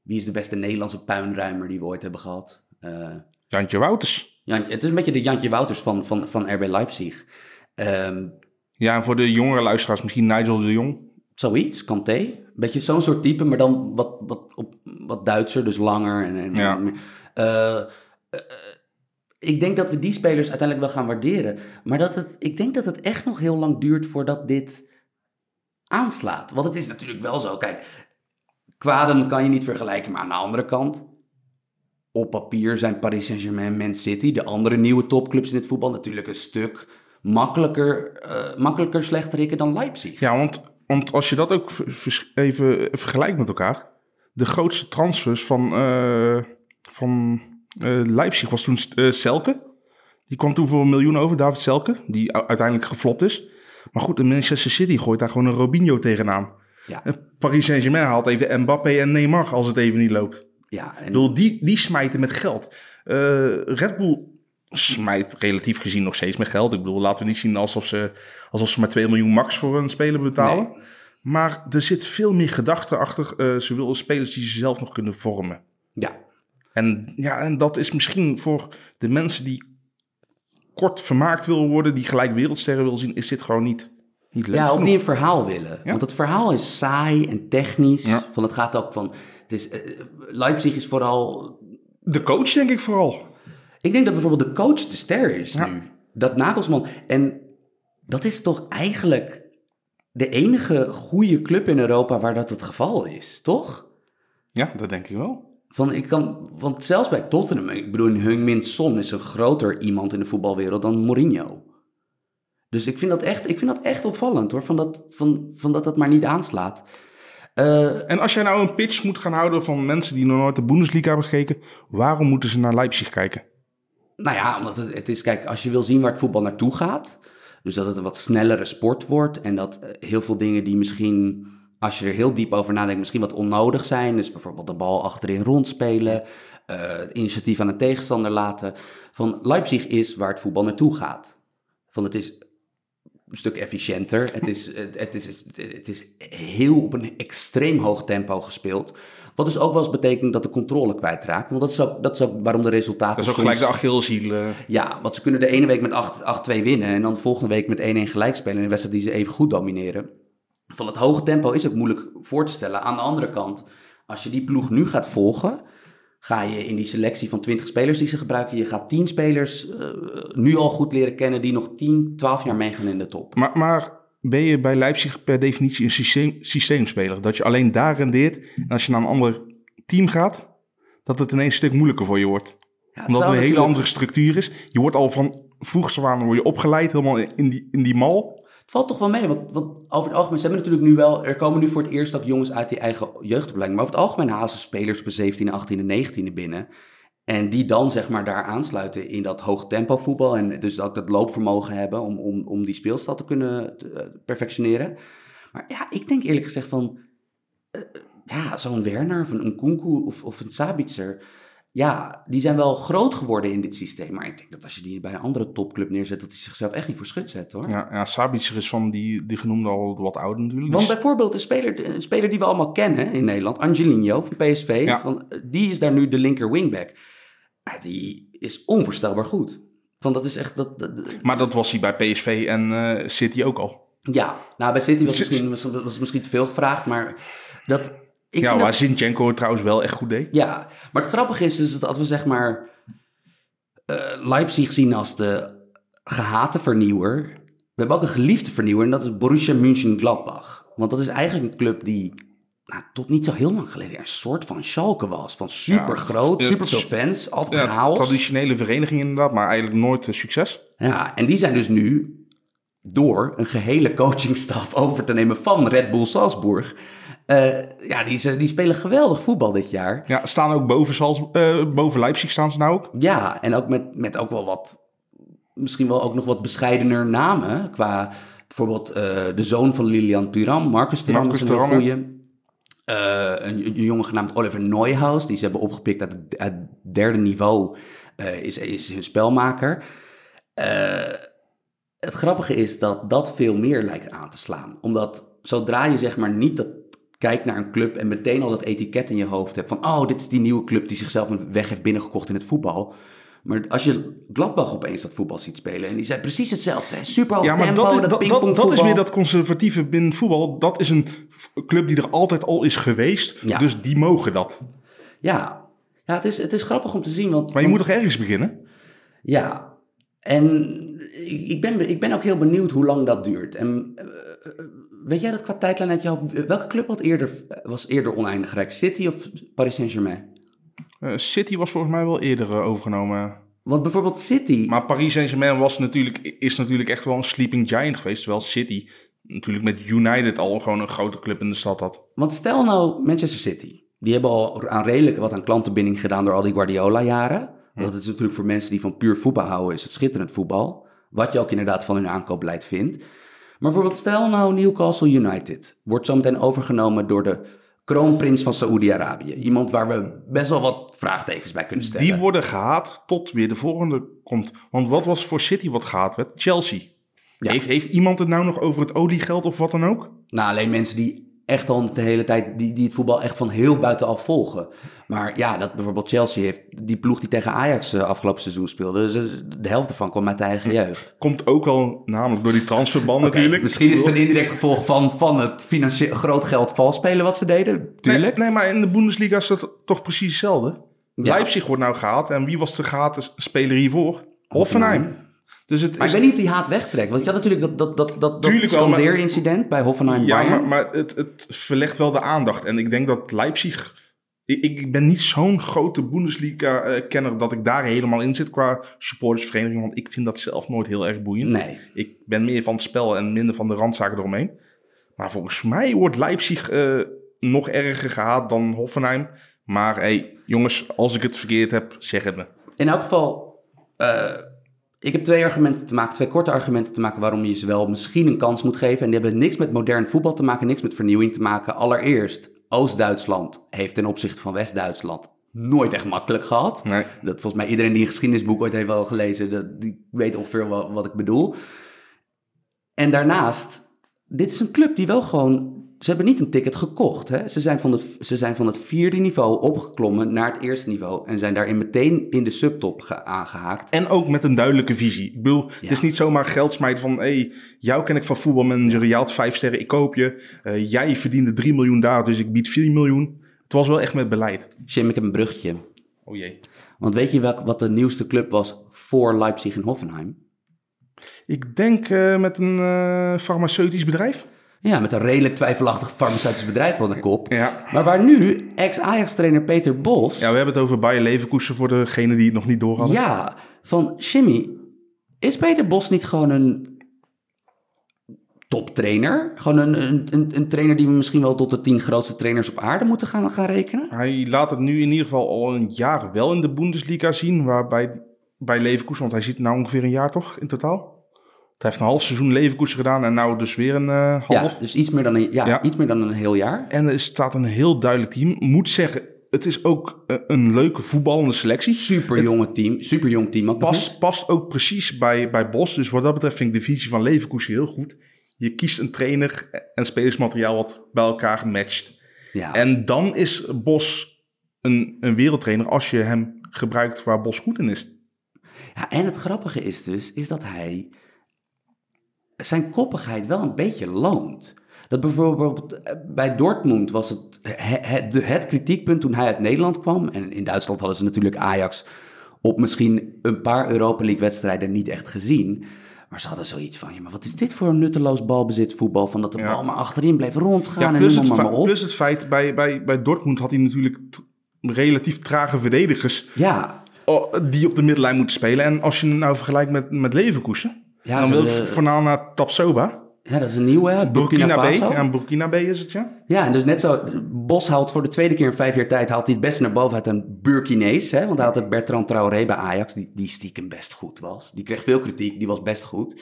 Wie is de beste Nederlandse puinruimer die we ooit hebben gehad? Uh, Jantje Wouters. Jantje, het is een beetje de Jantje Wouters van, van, van R B Leipzig. Um, ja, en voor de jongere luisteraars misschien Nigel de Jong. Zoiets, Kanté. Een beetje zo'n soort type, maar dan wat, wat, op, wat Duitser, dus langer. En, en, ja. Uh, uh, Ik denk dat we die spelers uiteindelijk wel gaan waarderen. Maar dat het, ik denk dat het echt nog heel lang duurt voordat dit aanslaat. Want het is natuurlijk wel zo. Kijk, kwaden kan je niet vergelijken. Maar aan de andere kant, op papier zijn Paris Saint-Germain, Man City, de andere nieuwe topclubs in het voetbal, natuurlijk een stuk makkelijker, uh, makkelijker slechterikken dan Leipzig. Ja, want, want als je dat ook even vergelijkt met elkaar. De grootste transfers van... Uh, van... Uh, Leipzig was toen uh, Selke. Die kwam toen voor een miljoen over, David Selke. Die u- uiteindelijk geflopt is. Maar goed, de Manchester City gooit daar gewoon een Robinho tegenaan. Ja. Paris Saint-Germain haalt even Mbappé en Neymar als het even niet loopt. Ja, en... Bedoel, die, die smijten met geld. Uh, Red Bull smijt relatief gezien nog steeds met geld. Ik bedoel, laten we niet zien alsof ze, alsof ze maar twee miljoen max voor een speler betalen. Nee. Maar er zit veel meer gedachte achter. Uh, ze willen spelers die ze zelf nog kunnen vormen. Ja. En, ja, en dat is misschien voor de mensen die kort vermaakt willen worden, die gelijk wereldsterren willen zien, is dit gewoon niet, niet leuk. Ja, of die een verhaal willen. Ja? Want het verhaal is saai en technisch. Ja. Van, het gaat ook van... Het is, uh, Leipzig is vooral... De coach, denk ik vooral. Ik denk dat bijvoorbeeld de coach de ster is ja. nu. Dat Nagelsmann. En dat is toch eigenlijk de enige goede club in Europa waar dat het geval is, toch? Ja, dat denk ik wel. Van, ik kan, want zelfs bij Tottenham, ik bedoel, Heung-min Son is een groter iemand in de voetbalwereld dan Mourinho. Dus ik vind dat echt, ik vind dat echt opvallend, hoor, van dat, van, van dat dat maar niet aanslaat. Uh, en als jij nou een pitch moet gaan houden van mensen die nog nooit de Bundesliga hebben gekeken, waarom moeten ze naar Leipzig kijken? Nou ja, omdat het, het is, kijk, als je wil zien waar het voetbal naartoe gaat, dus dat het een wat snellere sport wordt en dat heel veel dingen die misschien, als je er heel diep over nadenkt, misschien wat onnodig zijn. Dus bijvoorbeeld de bal achterin rondspelen, uh, het initiatief aan de tegenstander laten. Van Leipzig is waar het voetbal naartoe gaat. Van het is een stuk efficiënter. Het is, het is, het is heel op een extreem hoog tempo gespeeld. Wat dus ook wel eens betekent dat de controle kwijtraakt. Want dat is ook, dat is ook waarom de resultaten... Dat is ook soms, gelijk de Achilleshiel. Uh... Ja, want ze kunnen de ene week met acht-twee winnen en dan de volgende week met een-een gelijk spelen in een wedstrijd die ze even goed domineren. Van het hoge tempo is ook moeilijk voor te stellen. Aan de andere kant, als je die ploeg nu gaat volgen, ga je in die selectie van twintig spelers die ze gebruiken, je gaat tien spelers uh, nu al goed leren kennen die nog tien, twaalf jaar meegaan in de top. Maar, maar ben je bij Leipzig per definitie een systeem, systeemspeler? Dat je alleen daar rendeert en als je naar een ander team gaat, dat het ineens een stuk moeilijker voor je wordt. Ja, het Omdat het een natuurlijk... hele andere structuur is. Je wordt al van vroeg zo aan, word je opgeleid helemaal in die, in die mal. Het valt toch wel mee, want, want over het algemeen... Ze hebben natuurlijk nu wel... Er komen nu voor het eerst ook jongens uit die eigen jeugdopleiding. Maar over het algemeen halen ze spelers op de zeventiende, achttiende, negentiende binnen. En die dan zeg maar daar aansluiten in dat hoogtempo voetbal. En dus ook dat loopvermogen hebben om, om, om die speelstijl te kunnen te, uh, perfectioneren. Maar ja, ik denk eerlijk gezegd van... Uh, ja, zo'n Werner of een Nkunku of, of een Sabitzer... Ja, die zijn wel groot geworden in dit systeem. Maar ik denk dat als je die bij een andere topclub neerzet, dat die zichzelf echt niet voor schut zet, hoor. Ja, ja, Sabitzer is van die, die genoemde al wat ouder natuurlijk. Want bijvoorbeeld een speler, een speler die we allemaal kennen in Nederland, Angelino van P S V, ja. van, die is daar nu de linker wingback. Ja, die is onvoorstelbaar goed. Van, dat is echt, dat, dat, maar dat was hij bij P S V en uh, City ook al. Ja, nou bij City was het misschien, was, was misschien te veel gevraagd, maar dat... Ik ja, waar dat... Zinchenko trouwens wel echt goed deed. Ja, maar het grappige is dus dat we zeg maar uh, Leipzig zien als de gehate vernieuwer. We hebben ook een geliefde vernieuwer en dat is Borussia Mönchengladbach. Want dat is eigenlijk een club die nou, tot niet zo heel lang geleden een soort van Schalke was. Van super groot, ja, super veel fans, altijd chaos. Ja, traditionele vereniging inderdaad, maar eigenlijk nooit uh, succes. Ja, en die zijn dus nu door een gehele coachingstaf over te nemen van Red Bull Salzburg... Uh, ja, die, die spelen geweldig voetbal dit jaar. Ja, staan ook boven, Salz, uh, boven Leipzig staan ze nou ook. Ja, en ook met, met ook wel wat... Misschien wel ook nog wat bescheidener namen. Qua bijvoorbeeld uh, de zoon van Lilian Thuram, Marcus Thuram is een heel goeie. Uh, een, een jongen genaamd Oliver Neuhaus, die ze hebben opgepikt uit het, uit het derde niveau, uh, is, is hun spelmaker. Uh, het grappige is dat dat veel meer lijkt aan te slaan. Omdat zodra je zeg maar niet dat... Kijk naar een club en meteen al dat etiket in je hoofd hebt van... oh, dit is die nieuwe club die zichzelf een weg heeft binnengekocht in het voetbal. Maar als je Gladbach opeens dat voetbal ziet spelen... en die zijn precies hetzelfde, hè? Super hoog ja, tempo, dat, dat, dat pingpongvoetbal. Dat, dat is weer dat conservatieve binnen voetbal. Dat is een club die er altijd al is geweest, ja. Dus die mogen dat. Ja, ja het, is, het is grappig om te zien. Want, maar je want, moet toch ergens beginnen? Ja, en ik ben, ik ben ook heel benieuwd hoe lang dat duurt. En... Uh, uh, Weet jij dat qua tijdlijn uit je hoofd? Welke club had eerder, was eerder oneindig rijk? City of Paris Saint-Germain? Uh, City was volgens mij wel eerder uh, overgenomen. Want bijvoorbeeld City... Maar Paris Saint-Germain was natuurlijk, is natuurlijk echt wel een sleeping giant geweest. Terwijl City natuurlijk met United al gewoon een grote club in de stad had. Want stel nou Manchester City. Die hebben al aan redelijk wat aan klantenbinding gedaan door al die Guardiola-jaren. Want het is natuurlijk voor mensen die van puur voetbal houden, is het schitterend voetbal. Wat je ook inderdaad van hun aankoopbeleid vindt. Maar bijvoorbeeld stel nou Newcastle United wordt zometeen overgenomen door de kroonprins van Saoedi-Arabië. Iemand waar we best wel wat vraagtekens bij kunnen stellen. Die worden gehaat tot weer de volgende komt. Want wat was voor City wat gehaat werd? Chelsea. Ja. Heeft, heeft iemand het nou nog over het oliegeld of wat dan ook? Nou, alleen mensen die echt al de hele tijd, die, die het voetbal echt van heel buitenaf volgen. Maar ja, dat bijvoorbeeld Chelsea heeft, die ploeg die tegen Ajax afgelopen seizoen speelde, dus de helft ervan kwam uit de eigen jeugd. Komt ook wel namelijk door die transferban okay, natuurlijk. Misschien is het een indirect gevolg van, van het financieel groot geld valspelen wat ze deden, tuurlijk. Nee, nee, maar in de Bundesliga is dat toch precies hetzelfde. Ja. Leipzig wordt nou gehaald en wie was de gehate speler hiervoor? Hoffenheim. Dus het maar is... ik weet niet of die haat wegtrekt. Want je had natuurlijk dat, dat, dat, dat scandeerincident bij Hoffenheim-Bayern. Ja, maar, maar het, het verlegt wel de aandacht. En ik denk dat Leipzig Ik ben niet zo'n grote Bundesliga-kenner dat ik daar helemaal in zit qua supportersvereniging. Want ik vind dat zelf nooit heel erg boeiend. Nee. Ik ben meer van het spel en minder van de randzaken eromheen. Maar volgens mij wordt Leipzig uh, nog erger gehaat dan Hoffenheim. Maar hey, jongens, als ik het verkeerd heb, zeg het me. In elk geval, uh, ik heb twee argumenten te maken, twee korte argumenten te maken waarom je ze wel misschien een kans moet geven. En die hebben niks met modern voetbal te maken, niks met vernieuwing te maken. Allereerst, Oost-Duitsland heeft ten opzichte van West-Duitsland nooit echt makkelijk gehad. Nee. Dat volgens mij iedereen die een geschiedenisboek ooit heeft wel gelezen, dat, die weet ongeveer wat, wat ik bedoel. En daarnaast, dit is een club die wel gewoon... Ze hebben niet een ticket gekocht. Hè? Ze, zijn van het, ze zijn van het vierde niveau opgeklommen naar het eerste niveau. En zijn daarin meteen in de subtop ge- aangehaakt. En ook met een duidelijke visie. Ik bedoel, ja. Het is niet zomaar geld smijten van... Hey, jou ken ik van voetbalmanager, je haalt vijf sterren, ik koop je. Uh, jij verdiende drie miljoen daar, dus ik bied vier miljoen. Het was wel echt met beleid. Jim, ik heb een bruggetje. Oh jee. Want weet je welk, wat de nieuwste club was voor Leipzig en Hoffenheim? Ik denk uh, met een uh, farmaceutisch bedrijf. Ja, met een redelijk twijfelachtig farmaceutisch bedrijf van de kop. Ja. Maar waar nu ex-Ajax-trainer Peter Bosz... Ja, we hebben het over Bayer Leverkusen voor degenen die het nog niet door hadden. Ja, van Jimmy, is Peter Bosz niet gewoon een toptrainer? Gewoon een, een, een, een trainer die we misschien wel tot de tien grootste trainers op aarde moeten gaan, gaan rekenen? Hij laat het nu in ieder geval al een jaar wel in de Bundesliga zien, waarbij bij Leverkusen, want hij zit nou ongeveer een jaar toch in totaal? Hij heeft een half seizoen Leverkusen gedaan en nou dus weer een uh, half. Ja, dus iets meer, dan een, ja, ja. iets meer dan een heel jaar. En er staat een heel duidelijk team. Moet zeggen, het is ook uh, een leuke voetballende selectie. Super jonge team, super jong team. Ook past, past ook precies bij, bij Bosz. Dus wat dat betreft vind ik de visie van Leverkusen heel goed. Je kiest een trainer en spelersmateriaal wat bij elkaar matcht. Ja. En dan is Bosz een, een wereldtrainer als je hem gebruikt waar Bosz goed in is. Ja, en het grappige is dus, is dat hij... zijn koppigheid wel een beetje loont. Dat bijvoorbeeld bij Dortmund was het het, het het kritiekpunt toen hij uit Nederland kwam. En in Duitsland hadden ze natuurlijk Ajax op misschien een paar Europa League wedstrijden niet echt gezien. Maar ze hadden zoiets van, ja, maar wat is dit voor een nutteloos balbezitvoetbal? Van dat de ja. bal maar achterin bleef rondgaan ja, en noem maar, maar op. Plus het feit, bij, bij, bij Dortmund had hij natuurlijk t- relatief trage verdedigers... Ja. die op de middenlijn moeten spelen. En als je het nou vergelijkt met, met Leverkusen... Ja, dan wil ik vooral naar Tapsoba. Ja, dat is een nieuwe, hè? Burkina, Burkina Faso. En Burkina Faso is het, ja. Ja, en dus net zo, Bosz haalt voor de tweede keer in vijf jaar tijd... haalt hij het beste naar boven uit een Burkinees. Hè? Want hij had Bertrand Traoré bij Ajax, die, die stiekem best goed was. Die kreeg veel kritiek, die was best goed.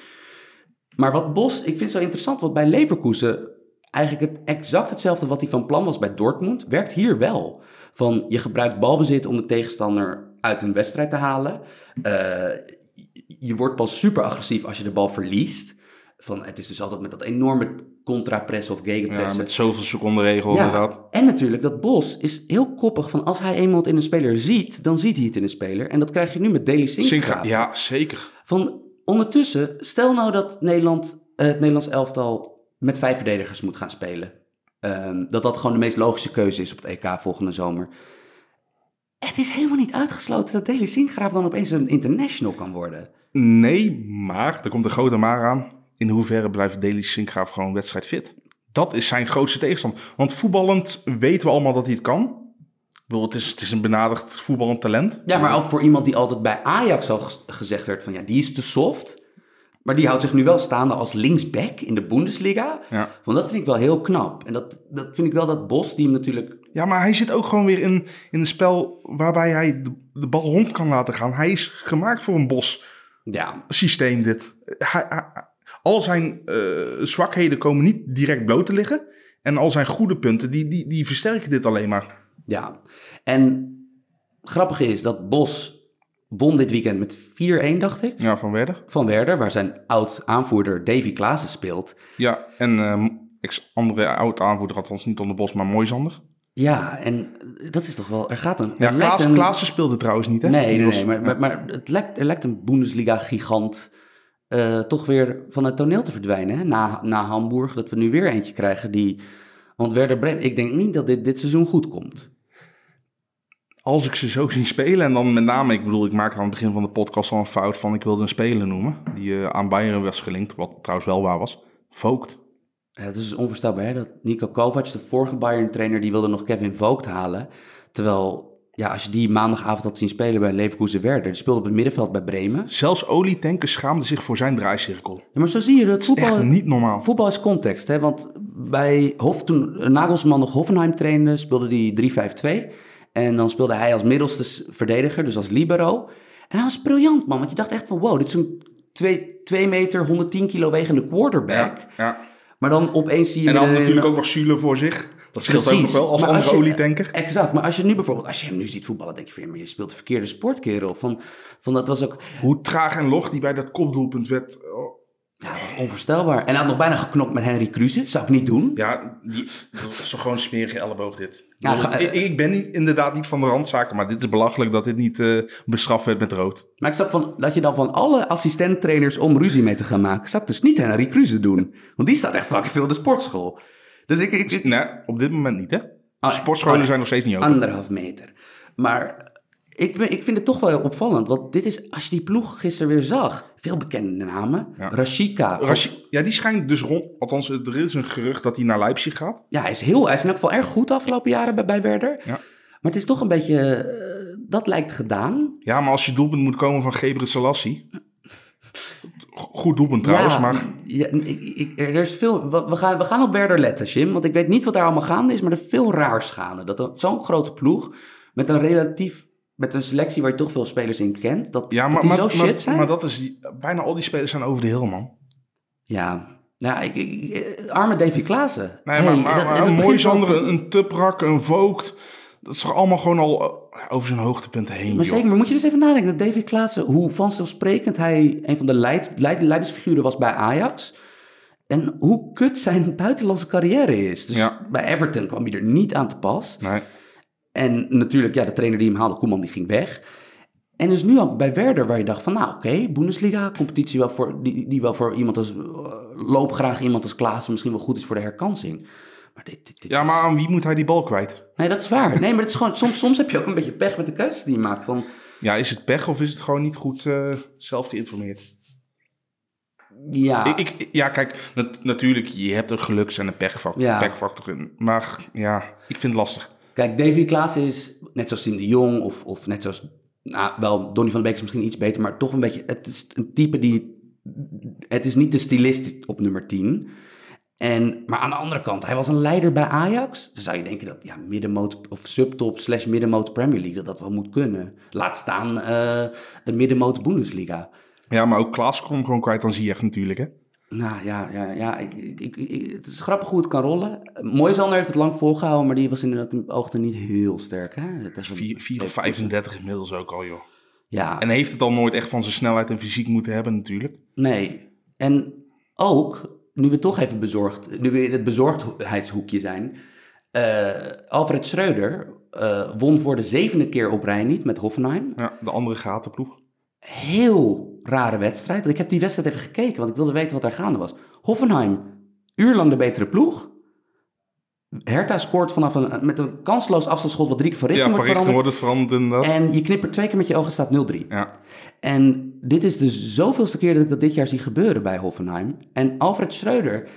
Maar wat Bosz, ik vind het zo interessant... want bij Leverkusen eigenlijk het, exact hetzelfde wat hij van plan was bij Dortmund... werkt hier wel. Van, je gebruikt balbezit om de tegenstander uit een wedstrijd te halen... Uh, Je wordt pas super agressief als je de bal verliest. Van, het is dus altijd met dat enorme contrapress of gegenpress. Ja, met zoveel seconden regel. Ja, en natuurlijk, dat Bosz is heel koppig van als hij eenmaal in een speler ziet, dan ziet hij het in een speler. En dat krijg je nu met Daily Sinclair. Ja, zeker. Van ondertussen, stel nou dat Nederland, eh, het Nederlands elftal met vijf verdedigers moet gaan spelen. Um, dat dat gewoon de meest logische keuze is op het E K volgende zomer. Het is helemaal niet uitgesloten dat Daily Sinclair dan opeens een international kan worden. Nee, maar, daar komt de grote maar aan. In hoeverre blijft Daily Sinclair gewoon wedstrijdfit? Dat is zijn grootste tegenstand. Want voetballend weten we allemaal dat hij het kan. Ik bedoel, het is, het is een benaderd voetballend talent. Ja, maar ook voor iemand die altijd bij Ajax al g- gezegd werd van... ja, die is te soft. Maar die houdt zich nu wel staande als linksback in de Bundesliga. Ja. Want dat vind ik wel heel knap. En dat, dat vind ik wel dat Bosz die hem natuurlijk... Ja, maar hij zit ook gewoon weer in, in een spel waarbij hij de, de bal rond kan laten gaan. Hij is gemaakt voor een Bosz. Ja. Systeem dit. Hij, hij, al zijn uh, zwakheden komen niet direct bloot te liggen. En al zijn goede punten, die, die, die versterken dit alleen maar. Ja, en grappig is dat Bosz won dit weekend met vier-één, dacht ik. Ja, van Werder. Van Werder, waar zijn oud-aanvoerder Davy Klaassen speelt. Ja, en uh, ex-andere oud-aanvoerder, althans niet onder Bosz, maar Moisander. Ja, en dat is toch wel... Er gaat een... Ja, Klaas, een... Klaassen speelde trouwens niet, hè? Nee, nee, nee, nee maar, maar, maar het lijkt, er lijkt een Bundesliga-gigant uh, toch weer van het toneel te verdwijnen, hè? Na, na Hamburg, dat we nu weer eentje krijgen die... Want Werder Bremen, ik denk niet dat dit, dit seizoen goed komt. Als ik ze zo zie spelen, en dan met name... Ik bedoel, ik maak aan het begin van de podcast al een fout van... Ik wilde een speler noemen, die uh, aan Bayern was gelinkt, wat trouwens wel waar was. Vogt. Ja, het is dus onvoorstelbaar, hè? Dat Niko Kovac, de vorige Bayern-trainer... die wilde nog Kevin Vogt halen. Terwijl, ja, als je die maandagavond had zien spelen bij Leverkusen Werder, die speelde op het middenveld bij Bremen. Zelfs Olietanken schaamde zich voor zijn draaicirkel. Ja, maar zo zie je dat voetbal... Echt niet normaal. Voetbal is context, hè. Want bij Hof, toen Nagelsmann nog Hoffenheim trainde, speelde hij drie vijf twee. En dan speelde hij als middelste verdediger, dus als libero. En dat was briljant, man. Want je dacht echt van, wow, dit is een twee meter, honderdtien kilo wegende quarterback. Ja, ja. Maar dan opeens zie je... En dan, de, dan natuurlijk ook nog Süle voor zich. Dat scheelt ook nog wel als andere olietanker. Exact, maar als je nu bijvoorbeeld, als je hem nu ziet voetballen, denk je van, maar je speelt de verkeerde sportkerel. Van, van dat was ook... Hoe traag en log die bij dat kopdoelpunt werd. Oh. Ja, dat was onvoorstelbaar. En hij had nog bijna geknokt met Henry Kruse. Zou ik niet doen. Ja, die, dat is toch gewoon smerige elleboog dit. Ja, ga, ik, ik ben niet, inderdaad niet van de randzaken, maar dit is belachelijk dat dit niet uh, bestraft werd met rood. Maar ik snap van, dat je dan van alle assistenttrainers om ruzie mee te gaan maken, zou ik dus niet Henry Kruse doen. Want die staat echt fucking veel in de sportschool. Dus ik, ik, ik... Nee, op dit moment niet, hè? Ah, sportscholen ah, zijn nog steeds niet open. Anderhalf meter. Maar ik, ik vind het toch wel heel opvallend. Want dit is, als je die ploeg gisteren weer zag, veel bekende namen. Ja. Rashica. Rashi- of... Ja, die schijnt dus rond. Althans, er is een gerucht dat hij naar Leipzig gaat. Ja, hij is, heel, hij is in elk geval erg goed de afgelopen jaren bij, bij Werder. Ja. Maar het is toch een beetje... Uh, dat lijkt gedaan. Ja, maar als je doelpunt moet komen van Gebreselassie... Goed doelpunt trouwens, ja, maar... Ja, ik, ik, er is veel, we, we, gaan, we gaan op Werder letten, Jim. Want ik weet niet wat daar allemaal gaande is, maar er is veel raars gaande. Dat er, zo'n grote ploeg, met een relatief... Met een selectie waar je toch veel spelers in kent. Dat, ja, maar, dat die maar, zo maar, shit zijn. Maar dat is... Bijna al die spelers zijn over de heel, man. Ja... Ja, ik, ik, arme Davy Klaassen. Nee, maar, hey, maar, maar, dat, maar een Moisander, van... een Tuprak, een Vogt... Dat is toch allemaal gewoon al over zijn hoogtepunten heen. Maar joh. Zeker, maar moet je dus even nadenken. Dat David Klaassen, hoe vanzelfsprekend hij een van de leid, leid, leidersfiguren was bij Ajax. En hoe kut zijn buitenlandse carrière is. Dus ja. Bij Everton kwam hij er niet aan te pas. Nee. En natuurlijk, ja, de trainer die hem haalde, Koeman, die ging weg. En dus nu al bij Werder, waar je dacht van, nou oké, okay, Bundesliga, competitie wel voor, die, die wel voor iemand als... Loopgraag iemand als Klaassen misschien wel goed is voor de herkansing. Maar dit, dit, dit ja, maar aan wie moet hij die bal kwijt? Nee, dat is waar. Nee, maar het is gewoon, soms, soms heb je ook een beetje pech met de keuzes die je maakt. Van... Ja, is het pech of is het gewoon niet goed uh, zelf geïnformeerd? Ja. Ik, ik, ja, kijk, nat- natuurlijk, je hebt een geluks- en een pechfactor, ja. pechfactor in. Maar ja, ik vind het lastig. Kijk, Davy Klaassen is net zoals Siem de Jong of, of net zoals... Nou, wel, Donny van de Beek is misschien iets beter, maar toch een beetje... Het is een type die... Het is niet de stylist op nummer tien... En, maar aan de andere kant, hij was een leider bij Ajax. Dan zou je denken dat ja, middenmoot of subtop slash middenmoot Premier League... dat dat wel moet kunnen. Laat staan uh, een middenmoot Bundesliga. Ja, maar ook Klaas komt gewoon kwijt aan Ziyech natuurlijk, hè? Nou ja, ja, ja ik, ik, ik, het is grappig hoe het kan rollen. Moisander heeft het lang volgehouden... maar die was inderdaad in oogten niet heel sterk. vier vijfendertig inmiddels ook al, joh. Ja. En heeft het al nooit echt van zijn snelheid en fysiek moeten hebben natuurlijk. Nee, en ook... Nu we toch even bezorgd, nu we in het bezorgdheidshoekje zijn. Uh, Alfred Schreuder uh, won voor de zevende keer op rij niet met Hoffenheim. Ja, de andere gatenploeg. Heel rare wedstrijd. Ik heb die wedstrijd even gekeken, want ik wilde weten wat daar gaande was. Hoffenheim, uurlang de betere ploeg. Hertha scoort vanaf een, met een kansloos afstandsschot wat drie keer van richting ja, wordt veranderd. Wordt het veranderd en je knippert twee keer met je ogen, staat nul drie. Ja. En dit is dus zoveelste keer dat ik dat dit jaar zie gebeuren bij Hoffenheim. En Alfred Schreuder,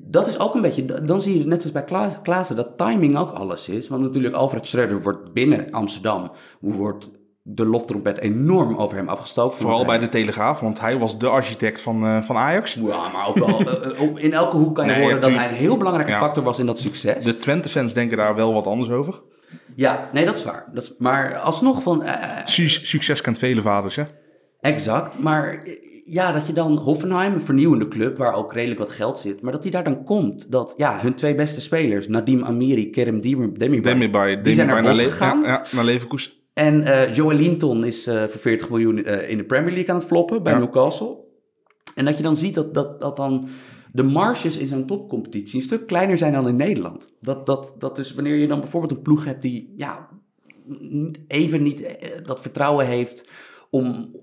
dat is ook een beetje... Dan zie je net zoals bij Kla- Klaassen dat timing ook alles is. Want natuurlijk Alfred Schreuder wordt binnen Amsterdam... wordt de loftrompet enorm over hem afgestoken. Vooral bij de Telegraaf, want hij was de architect van, uh, van Ajax. Ja, maar ook wel... Uh, in elke hoek kan je nee, horen ja, dat hij een heel belangrijke ja, factor was in dat succes. De Twente-fans denken daar wel wat anders over. Ja, nee, dat is waar. Dat is, maar alsnog van... Uh, Su- succes kent vele vaders, hè? Exact, maar ja, dat je dan Hoffenheim, een vernieuwende club... waar ook redelijk wat geld zit, maar dat die daar dan komt... dat ja, hun twee beste spelers, Nadim Amiri, Kerem Demirbay... Demirbay, die zijn naar Bos gegaan. Ja, ja, naar Leverkusen. En uh, Joel Linton is uh, voor veertig miljoen uh, in de Premier League aan het floppen bij ja. Newcastle. En dat je dan ziet dat, dat, dat dan de marges in zo'n topcompetitie... een stuk kleiner zijn dan in Nederland. Dat, dat, dat dus wanneer je dan bijvoorbeeld een ploeg hebt die ja, even niet uh, dat vertrouwen heeft... om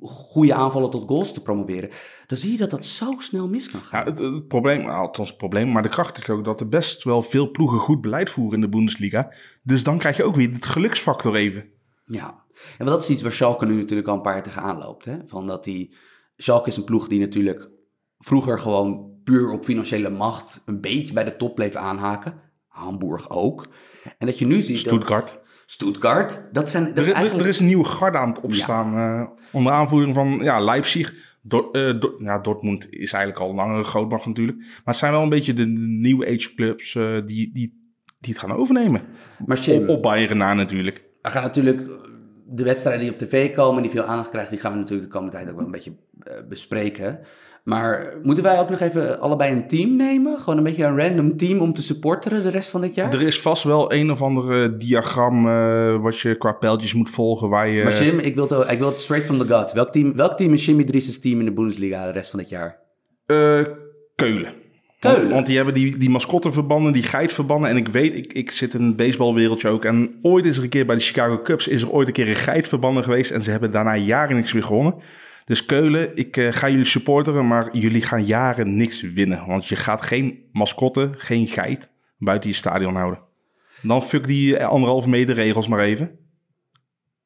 goede aanvallen tot goals te promoveren... dan zie je dat dat zo snel mis kan gaan. Ja, het, het probleem, nou, althans het probleem, maar de kracht is ook... dat er best wel veel ploegen goed beleid voeren in de Bundesliga. Dus dan krijg je ook weer het geluksfactor even. Ja, en dat is iets waar Schalke nu natuurlijk al een paar jaar tegenaan loopt. Hè? Van dat die, Schalke is een ploeg die natuurlijk vroeger gewoon puur op financiële macht... een beetje bij de top bleef aanhaken... Hamburg ook. En dat je nu ziet... Stuttgart. Dat, Stuttgart. Dat zijn, dat er, eigenlijk... er is een nieuwe garde aan het opstaan. Ja. Uh, onder aanvoering van ja, Leipzig. Do- uh, do- ja, Dortmund is eigenlijk al langer een grootmacht natuurlijk. Maar het zijn wel een beetje de nieuwe age clubs uh, die, die, die het gaan overnemen. Maar Jim, op, op Bayern na natuurlijk. We gaan natuurlijk de wedstrijden die op tv komen, die veel aandacht krijgen, die gaan we natuurlijk de komende tijd ook wel een beetje uh, bespreken. Maar moeten wij ook nog even allebei een team nemen? Gewoon een beetje een random team om te supporteren de rest van dit jaar? Er is vast wel een of andere diagram uh, wat je qua pijltjes moet volgen. Waar je... Maar Jim, ik wil, het, ik wil het straight from the gut. Welk team, welk team is Jimmy Driesen's team in de Bundesliga de rest van dit jaar? Uh, Keulen. Keulen? Want, want die hebben die, die mascotten verbannen, die geit verbannen. En ik weet, ik, ik zit in een baseballwereldje ook. En ooit is er een keer bij de Chicago Cubs is er ooit een keer een geit verbannen geweest. En ze hebben daarna jaren niks meer gewonnen. Dus Keulen, ik uh, ga jullie supporteren, maar jullie gaan jaren niks winnen. Want je gaat geen mascotte, geen geit buiten je stadion houden. Dan fuck die anderhalf meter regels maar even.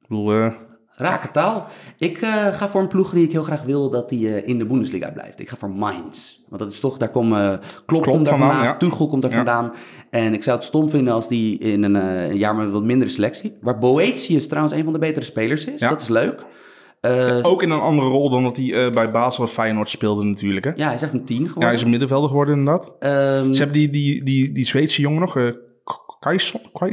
Ik bedoel... Uh... Rake taal. Ik uh, ga voor een ploeg die ik heel graag wil dat die uh, in de Bundesliga blijft. Ik ga voor Mainz. Want dat is toch, daar kom, uh, Klopp komt daar vandaan, ja. Tuchel komt daar ja. vandaan. En ik zou het stom vinden als die in een, uh, een jaar met wat mindere selectie... Waar Boetius trouwens een van de betere spelers is. Ja. Dat is leuk. Uh, ook in een andere rol dan dat hij uh, bij Basel of Feyenoord speelde natuurlijk. Hè? Ja, hij is echt een tien geworden. Ja, hij is een middenvelder geworden inderdaad. Um, Ze hebben die, die, die, die Zweedse jongen nog, uh,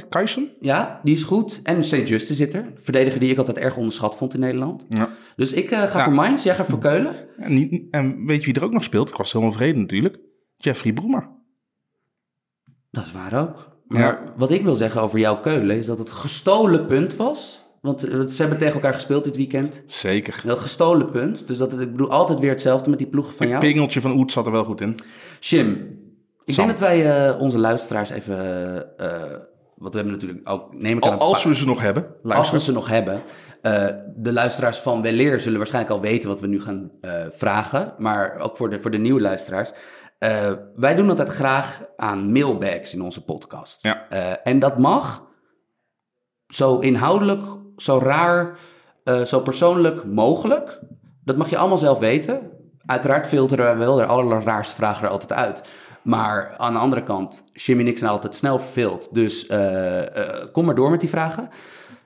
Kajsen? Ja, die is goed. En Saint Juste zit er. Verdediger die ik altijd erg onderschat vond in Nederland. Ja. Dus ik uh, ga ja. voor Mainz, jij gaat voor Keulen. En, niet, en weet je wie er ook nog speelt? Ik was helemaal vrede natuurlijk. Jeffrey Bruma. Dat is waar ook. Maar ja. wat ik wil zeggen over jouw Keulen is dat het gestolen punt was... Want ze hebben tegen elkaar gespeeld dit weekend. Zeker. Dat gestolen punt. Dus dat het, ik bedoel altijd weer hetzelfde met die ploegen van jou. Het pingeltje van Oet zat er wel goed in. Jim, ik Sam. denk dat wij uh, onze luisteraars even... Uh, want we hebben natuurlijk ook... Neem ik al, aan als pa- we ze nog hebben. Als we ze nog hebben. Uh, de luisteraars van Weleer zullen waarschijnlijk al weten wat we nu gaan uh, vragen. Maar ook voor de, voor de nieuwe luisteraars. Uh, wij doen altijd graag aan mailbags in onze podcast. Ja. Uh, en dat mag zo inhoudelijk... Zo raar, uh, zo persoonlijk mogelijk. Dat mag je allemaal zelf weten. Uiteraard filteren we wel de allerraarste vragen er altijd uit. Maar aan de andere kant, Jim en ik zijn altijd snel verveeld. Dus uh, uh, kom maar door met die vragen.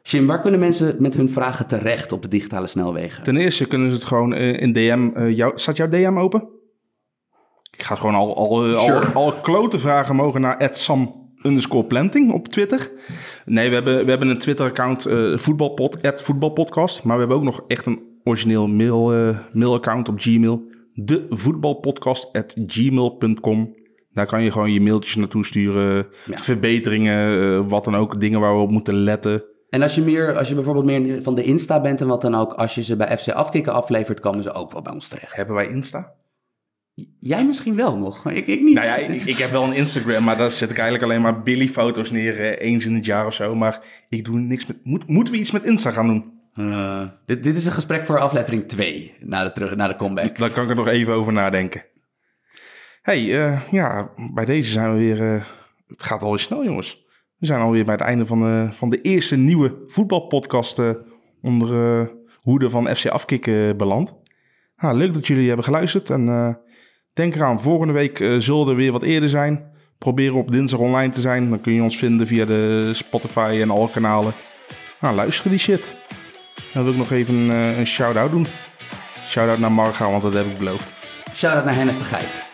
Jim, waar kunnen mensen met hun vragen terecht op de digitale snelwegen? Ten eerste kunnen ze het gewoon uh, in D M... Uh, jou, staat jouw D M open? Ik ga gewoon al, al, uh, sure. al, al klote vragen mogen naar at sam underscore planting op Twitter. Nee, we hebben, we hebben een Twitter-account, uh, voetbalpod, at voetbalpodcast. Maar we hebben ook nog echt een origineel mail, uh, mail-account op Gmail. de voetbalpodcast at gmail punt com. Daar kan je gewoon je mailtjes naartoe sturen. Ja. Verbeteringen, uh, wat dan ook. Dingen waar we op moeten letten. En als je, meer, als je bijvoorbeeld meer van de Insta bent en wat dan ook. Als je ze bij F C Afkikken aflevert, komen ze ook wel bij ons terecht. Hebben wij Insta? Jij misschien wel nog, ik, ik niet. Nou ja, ik, ik heb wel een Instagram, maar daar zet ik eigenlijk alleen maar Billy-foto's neer. Eh, eens in het jaar of zo, maar ik doe niks met... Moet, moeten we iets met Insta gaan doen? Uh, dit, dit is een gesprek voor aflevering twee, na de, terug, na de comeback. Daar kan ik er nog even over nadenken. Hey, uh, ja, bij deze zijn we weer... Uh, het gaat alweer snel, jongens. We zijn alweer bij het einde van, uh, van de eerste nieuwe voetbalpodcast... Uh, onder uh, hoede van F C Afkikken uh, beland. Nou, leuk dat jullie hebben geluisterd en... Uh, Denk eraan, volgende week uh, zullen er weer wat eerder zijn. Proberen op dinsdag online te zijn. Dan kun je ons vinden via de Spotify en alle kanalen. Nou, luister die shit. Dan wil ik nog even uh, een shout-out doen. Shout-out naar Marga, want dat heb ik beloofd. Shout-out naar Hennis de Geit.